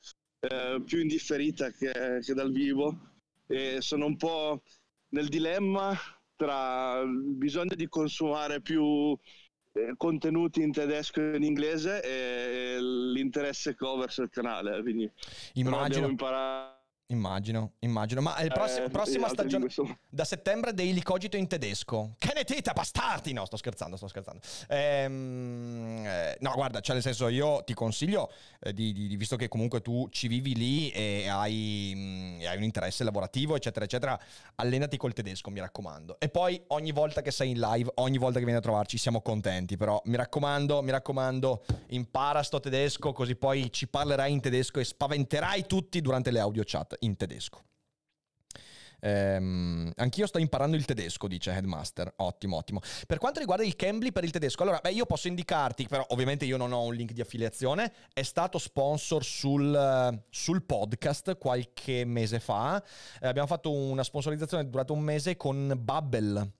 più in differita che dal vivo, e sono un po' nel dilemma tra il bisogno di consumare più contenuti in tedesco e in inglese e l'interesse che ho verso il canale, quindi immagino Immagino, ma prossima stagione da settembre Daily Cogito in tedesco. Che ne tita, bastardi! No, sto scherzando. No, guarda, cioè nel senso, io ti consiglio, visto che comunque tu ci vivi lì e hai un interesse lavorativo, eccetera, eccetera, allenati col tedesco, mi raccomando. E poi ogni volta che sei in live, ogni volta che vieni a trovarci, siamo contenti, però mi raccomando, impara sto tedesco, così poi ci parlerai in tedesco e spaventerai tutti durante le audio chat in tedesco. Anch'io sto imparando il tedesco, dice Headmaster. Ottimo. Per quanto riguarda il Cambly per il tedesco, allora, io posso indicarti, però ovviamente io non ho un link di affiliazione, è stato sponsor sul podcast qualche mese fa. Abbiamo fatto una sponsorizzazione durata un mese con Babbel,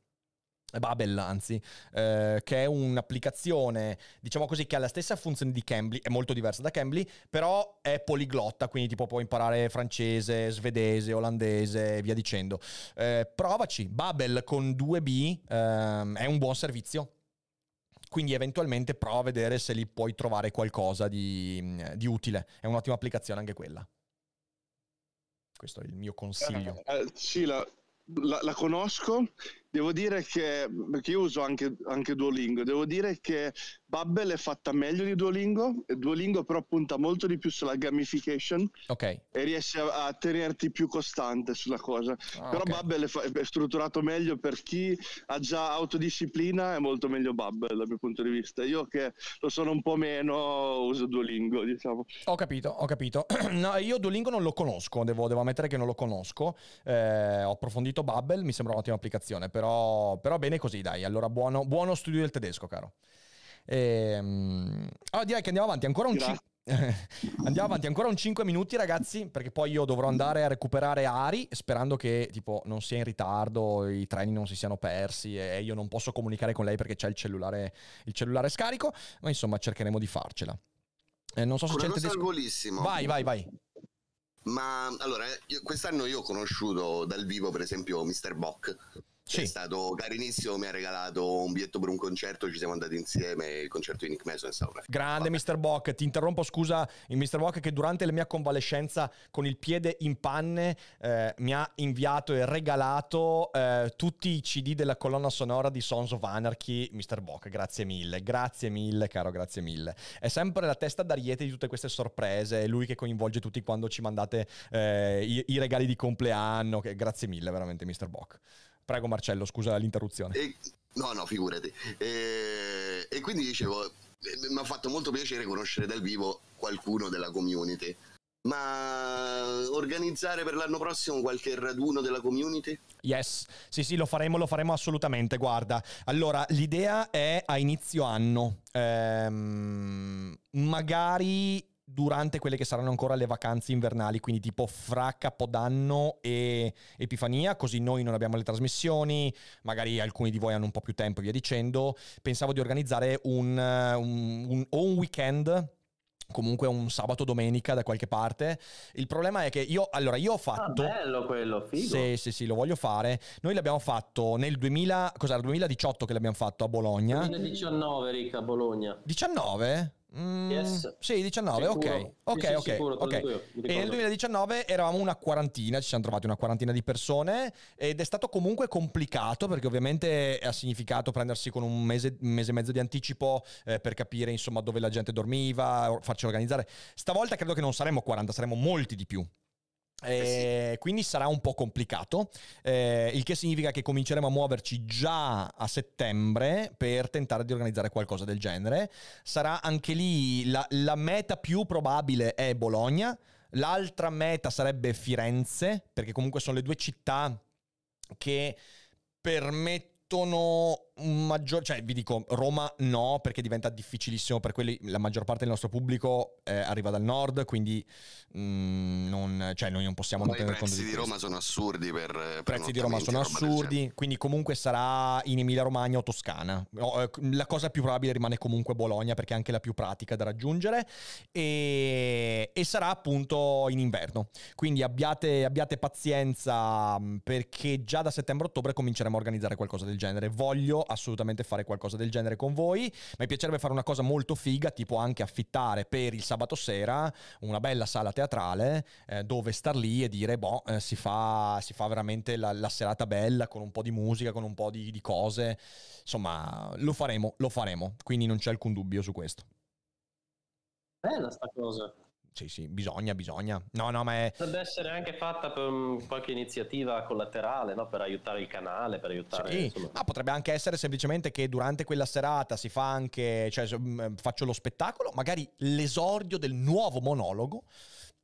anzi, che è un'applicazione, diciamo così, che ha la stessa funzione di Cambly, è molto diversa da Cambly, però è poliglotta, quindi tipo puoi imparare francese, svedese, olandese e via dicendo. Provaci, Babbel con 2B è un buon servizio, quindi eventualmente prova a vedere se lì puoi trovare qualcosa di utile. È un'ottima applicazione anche quella. Questo è il mio consiglio. Sì, la conosco, devo dire che, perché io uso anche Duolingo, devo dire che Babbel è fatta meglio di Duolingo. Duolingo però punta molto di più sulla gamification, okay, e riesce a tenerti più costante sulla cosa. Però okay, Babbel è strutturato meglio, per chi ha già autodisciplina è molto meglio Babbel dal mio punto di vista. Io che lo sono un po' meno uso Duolingo, diciamo. Ho capito. No, io Duolingo non lo conosco, devo ammettere che non lo conosco. Ho approfondito Babbel, mi sembra un'ottima applicazione, però bene così, dai. Allora buono studio del tedesco, caro. Allora direi che andiamo avanti ancora un 5 minuti, ragazzi, perché poi io dovrò andare a recuperare Ari, sperando che tipo non sia in ritardo, i treni non si siano persi e io non posso comunicare con lei perché c'è il cellulare scarico, ma insomma cercheremo di farcela. Non so se c'è il tedesco. Vai. Ma allora, quest'anno io ho conosciuto dal vivo per esempio Mr. Bock. Sì. È stato carinissimo, mi ha regalato un biglietto per un concerto, ci siamo andati insieme, il concerto di Nick Mason è stato grande. Vabbè. Mr. Bock, ti interrompo, scusa, il Mr. Bock che durante la mia convalescenza con il piede in panne mi ha inviato e regalato tutti i CD della colonna sonora di Sons of Anarchy. Mr. Bock, grazie mille caro, grazie mille, è sempre la testa d'ariete di tutte queste sorprese, è lui che coinvolge tutti quando ci mandate i regali di compleanno, grazie mille veramente Mr. Bock. Prego Marcello, scusa l'interruzione. No, figurati. E quindi dicevo, mi ha fatto molto piacere conoscere dal vivo qualcuno della community. Ma organizzare per l'anno prossimo qualche raduno della community? Yes, sì, lo faremo assolutamente, guarda. Allora, l'idea è a inizio anno. Magari durante quelle che saranno ancora le vacanze invernali, quindi tipo fra Capodanno e Epifania, così noi non abbiamo le trasmissioni, magari alcuni di voi hanno un po' più tempo e via dicendo. Pensavo di organizzare un weekend, comunque un sabato domenica da qualche parte. Il problema è che io ho fatto, bello quello, figo. Sì, lo voglio fare. Noi l'abbiamo fatto nel 2018 che l'abbiamo fatto a Bologna. 2019 Rick, a Bologna. 19? Yes. Sì, 19, sicuro. Ok. Sì, sicuro, okay. E nel 2019 eravamo una quarantina, ci siamo trovati una quarantina di persone ed è stato comunque complicato perché ovviamente ha significato prendersi con un mese e mezzo di anticipo per capire insomma dove la gente dormiva, farci organizzare. Stavolta credo che non saremo 40, saremo molti di più. Sì. Quindi sarà un po' complicato, il che significa che cominceremo a muoverci già a settembre per tentare di organizzare qualcosa del genere. Sarà anche lì la meta più probabile è Bologna, l'altra meta sarebbe Firenze, perché comunque sono le due città che permettono un maggior, cioè vi dico Roma no, perché diventa difficilissimo per quelli, la maggior parte del nostro pubblico arriva dal nord, quindi noi non possiamo non tenere conto di questo. I prezzi di Roma sono assurdi, per prezzi di Roma sono assurdi, quindi comunque sarà in Emilia-Romagna o Toscana. La cosa più probabile rimane comunque Bologna, perché è anche la più pratica da raggiungere, e sarà appunto in inverno, quindi abbiate pazienza, perché già da settembre-ottobre cominceremo a organizzare qualcosa del genere. Voglio assolutamente fare qualcosa del genere con voi. Mi piacerebbe fare una cosa molto figa, tipo anche affittare per il sabato sera una bella sala teatrale dove star lì e dire si fa veramente la serata bella, con un po' di musica, con un po' di cose, insomma lo faremo, quindi non c'è alcun dubbio su questo. Bella sta cosa. Sì, bisogna. No, ma è... Potrebbe essere anche fatta per qualche iniziativa collaterale, no? Per aiutare il canale, per aiutare... Sì, ma potrebbe anche essere semplicemente che durante quella serata si fa anche... Cioè, faccio lo spettacolo, magari l'esordio del nuovo monologo,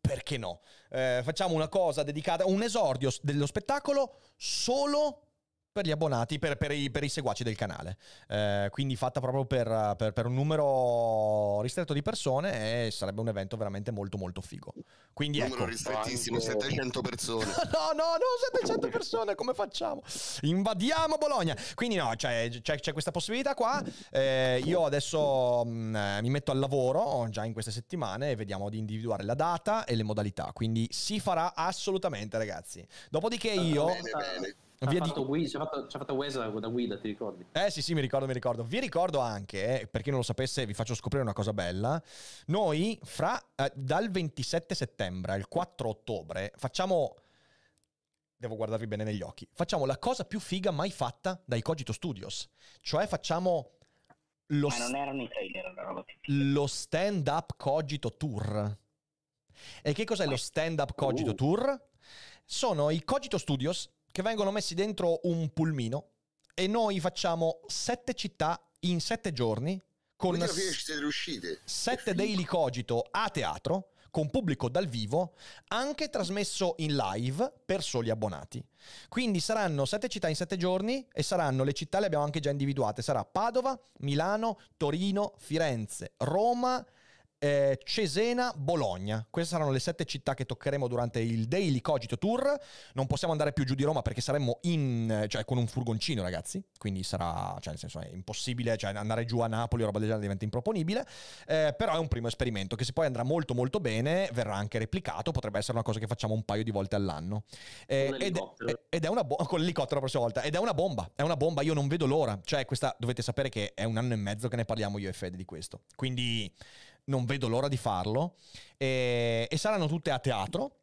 perché no? Facciamo una cosa dedicata... Un esordio dello spettacolo solo... per gli abbonati, per i seguaci del canale, quindi fatta proprio per un numero ristretto di persone, e sarebbe un evento veramente molto molto figo. Quindi numero ristrettissimo, anche... 700 persone. No, 700 persone, come facciamo? Invadiamo Bologna. Quindi no, c'è questa possibilità qua. Io adesso mi metto al lavoro già in queste settimane e vediamo di individuare la data e le modalità, quindi si farà assolutamente, ragazzi. Dopodiché io... Bene. Ci ha fatto Wesa da guida, ti ricordi? Sì, mi ricordo. Vi ricordo anche, per chi non lo sapesse, vi faccio scoprire una cosa bella. Noi dal 27 settembre al 4 ottobre facciamo... Devo guardarvi bene negli occhi. Facciamo la cosa più figa mai fatta dai Cogito Studios. Cioè facciamo... Ma non erano i trailer, una roba più... Lo stand-up Cogito Tour. E che cos'è lo stand-up Cogito Tour? Sono i Cogito Studios... che vengono messi dentro un pulmino e noi facciamo 7 città in 7 giorni con 7 daily Cogito a teatro con pubblico dal vivo, anche trasmesso in live per soli abbonati. Quindi saranno 7 città in 7 giorni e saranno, le città le abbiamo anche già individuate, sarà Padova, Milano, Torino, Firenze, Roma, Cesena, Bologna. Queste saranno le 7 città che toccheremo durante il Daily Cogito Tour. Non possiamo andare più giù di Roma perché saremmo con un furgoncino, ragazzi, quindi sarà, nel senso, è impossibile, andare giù a Napoli o roba del genere diventa improponibile, però è un primo esperimento che, se poi andrà molto molto bene, verrà anche replicato. Potrebbe essere una cosa che facciamo un paio di volte all'anno, ed è una bomba, con l'elicottero la prossima volta, ed è una bomba, io non vedo l'ora. Questa dovete sapere che è 1 anno e mezzo che ne parliamo io e Fede di questo, quindi non vedo l'ora di farlo, e saranno tutte a teatro,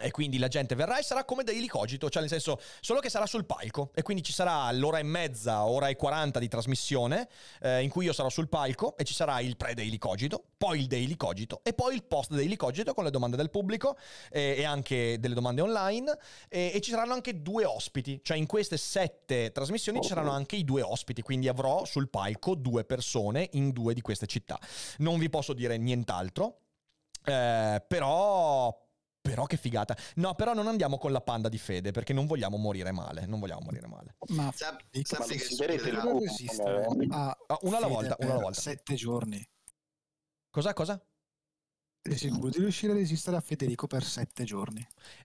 e quindi la gente verrà e sarà come Daily Cogito, nel senso, solo che sarà sul palco, e quindi ci sarà l'1h30, 1h40 di trasmissione, in cui io sarò sul palco e ci sarà il pre-Daily Cogito, poi il Daily Cogito e poi il post-Daily Cogito con le domande del pubblico, e anche delle domande online, e ci saranno anche 2 ospiti, in queste 7 trasmissioni ci saranno anche i 2 ospiti, quindi avrò sul palco 2 persone in 2 di queste città. Non vi posso dire nient'altro, però che figata. No, però non andiamo con la panda di Fede, perché non vogliamo morire male. Ma una alla volta, una alla volta. 7 giorni. Cosa? Sei sicuro di riuscire a resistere a Federico per 7 giorni?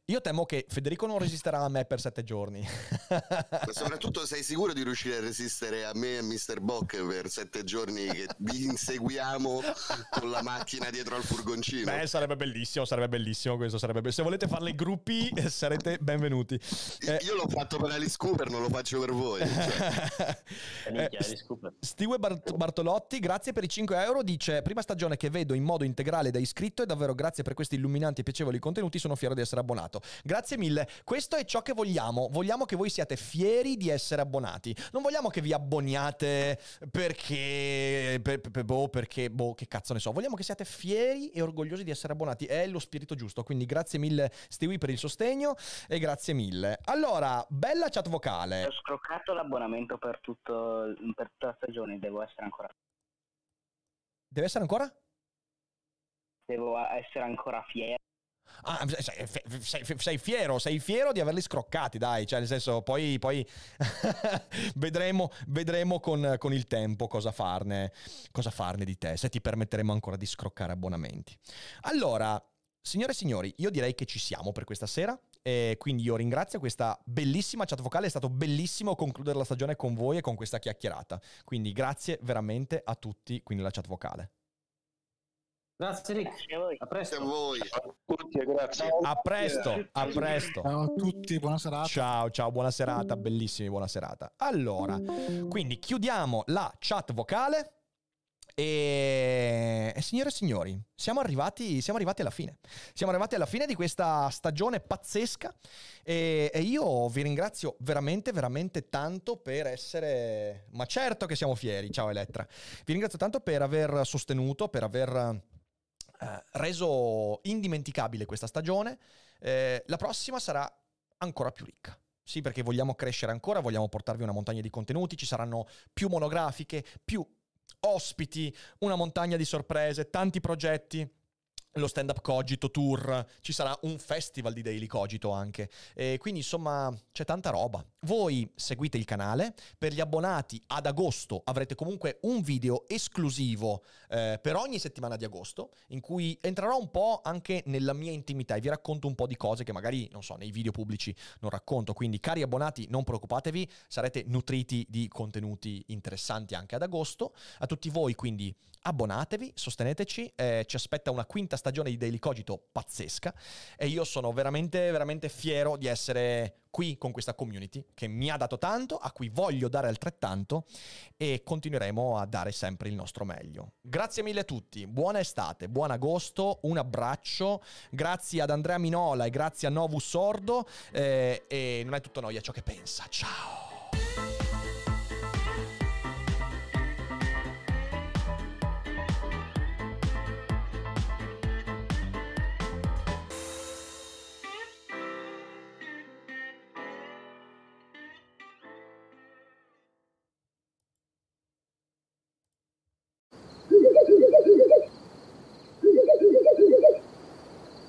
Io temo che Federico non resisterà a me per 7 giorni. Ma soprattutto, sei sicuro di riuscire a resistere a me e a Mr. Bock per 7 giorni che vi inseguiamo con la macchina dietro al furgoncino? Beh, sarebbe bellissimo questo, se volete farle gruppi sarete benvenuti. Io l'ho fatto per Alice Cooper, non lo faccio per voi. Steve Bartolotti, grazie per i 5 euro, dice: prima stagione che vedo in modo integrale da iscritti, e davvero grazie per questi illuminanti e piacevoli contenuti, sono fiero di essere abbonato. Grazie mille, questo è ciò che vogliamo che voi siate fieri di essere abbonati. Non vogliamo che vi abboniate perché che cazzo ne so, vogliamo che siate fieri e orgogliosi di essere abbonati, è lo spirito giusto. Quindi grazie mille Stewie per il sostegno, e grazie mille. Allora, bella chat vocale. Ho scroccato l'abbonamento per tutta la stagione, devo essere ancora fiero. Ah, sei fiero di averli scroccati, dai, cioè nel senso poi vedremo con il tempo cosa farne di te, se ti permetteremo ancora di scroccare abbonamenti. Allora, signore e signori, io direi che ci siamo per questa sera. E quindi io ringrazio questa bellissima chat vocale, è stato bellissimo concludere la stagione con voi e con questa chiacchierata. Quindi grazie veramente a tutti qui nella chat vocale. Grazie Rick, a presto a voi. Grazie. A presto, a presto. Ciao a tutti, buona serata. Ciao, ciao, buona serata, bellissimi, buona serata. Allora, quindi chiudiamo la chat vocale. E signore e signori, siamo arrivati alla fine. Siamo arrivati alla fine di questa stagione pazzesca e io vi ringrazio veramente, veramente tanto per essere... Ma certo che siamo fieri, ciao Elettra. Vi ringrazio tanto per aver sostenuto, per aver... reso indimenticabile questa stagione. La prossima sarà ancora più ricca. Sì, perché vogliamo crescere ancora, vogliamo portarvi una montagna di contenuti, ci saranno più monografiche, più ospiti, una montagna di sorprese, tanti progetti, lo stand-up Cogito Tour, ci sarà un festival di Daily Cogito anche, e quindi insomma c'è tanta roba. Voi seguite il canale, per gli abbonati ad agosto avrete comunque un video esclusivo per ogni settimana di agosto, in cui entrerò un po' anche nella mia intimità e vi racconto un po' di cose che magari, non so, nei video pubblici non racconto. Quindi cari abbonati, non preoccupatevi, sarete nutriti di contenuti interessanti anche ad agosto. A tutti voi quindi abbonatevi, sosteneteci, ci aspetta una quinta stagione di Daily Cogito pazzesca e io sono veramente, veramente fiero di essere qui con questa community che mi ha dato tanto, a cui voglio dare altrettanto e continueremo a dare sempre il nostro meglio. Grazie mille a tutti, buona estate, buon agosto, un abbraccio, grazie ad Andrea Minola e grazie a Novus Sordo e non è tutto noia ciò che pensa, ciao!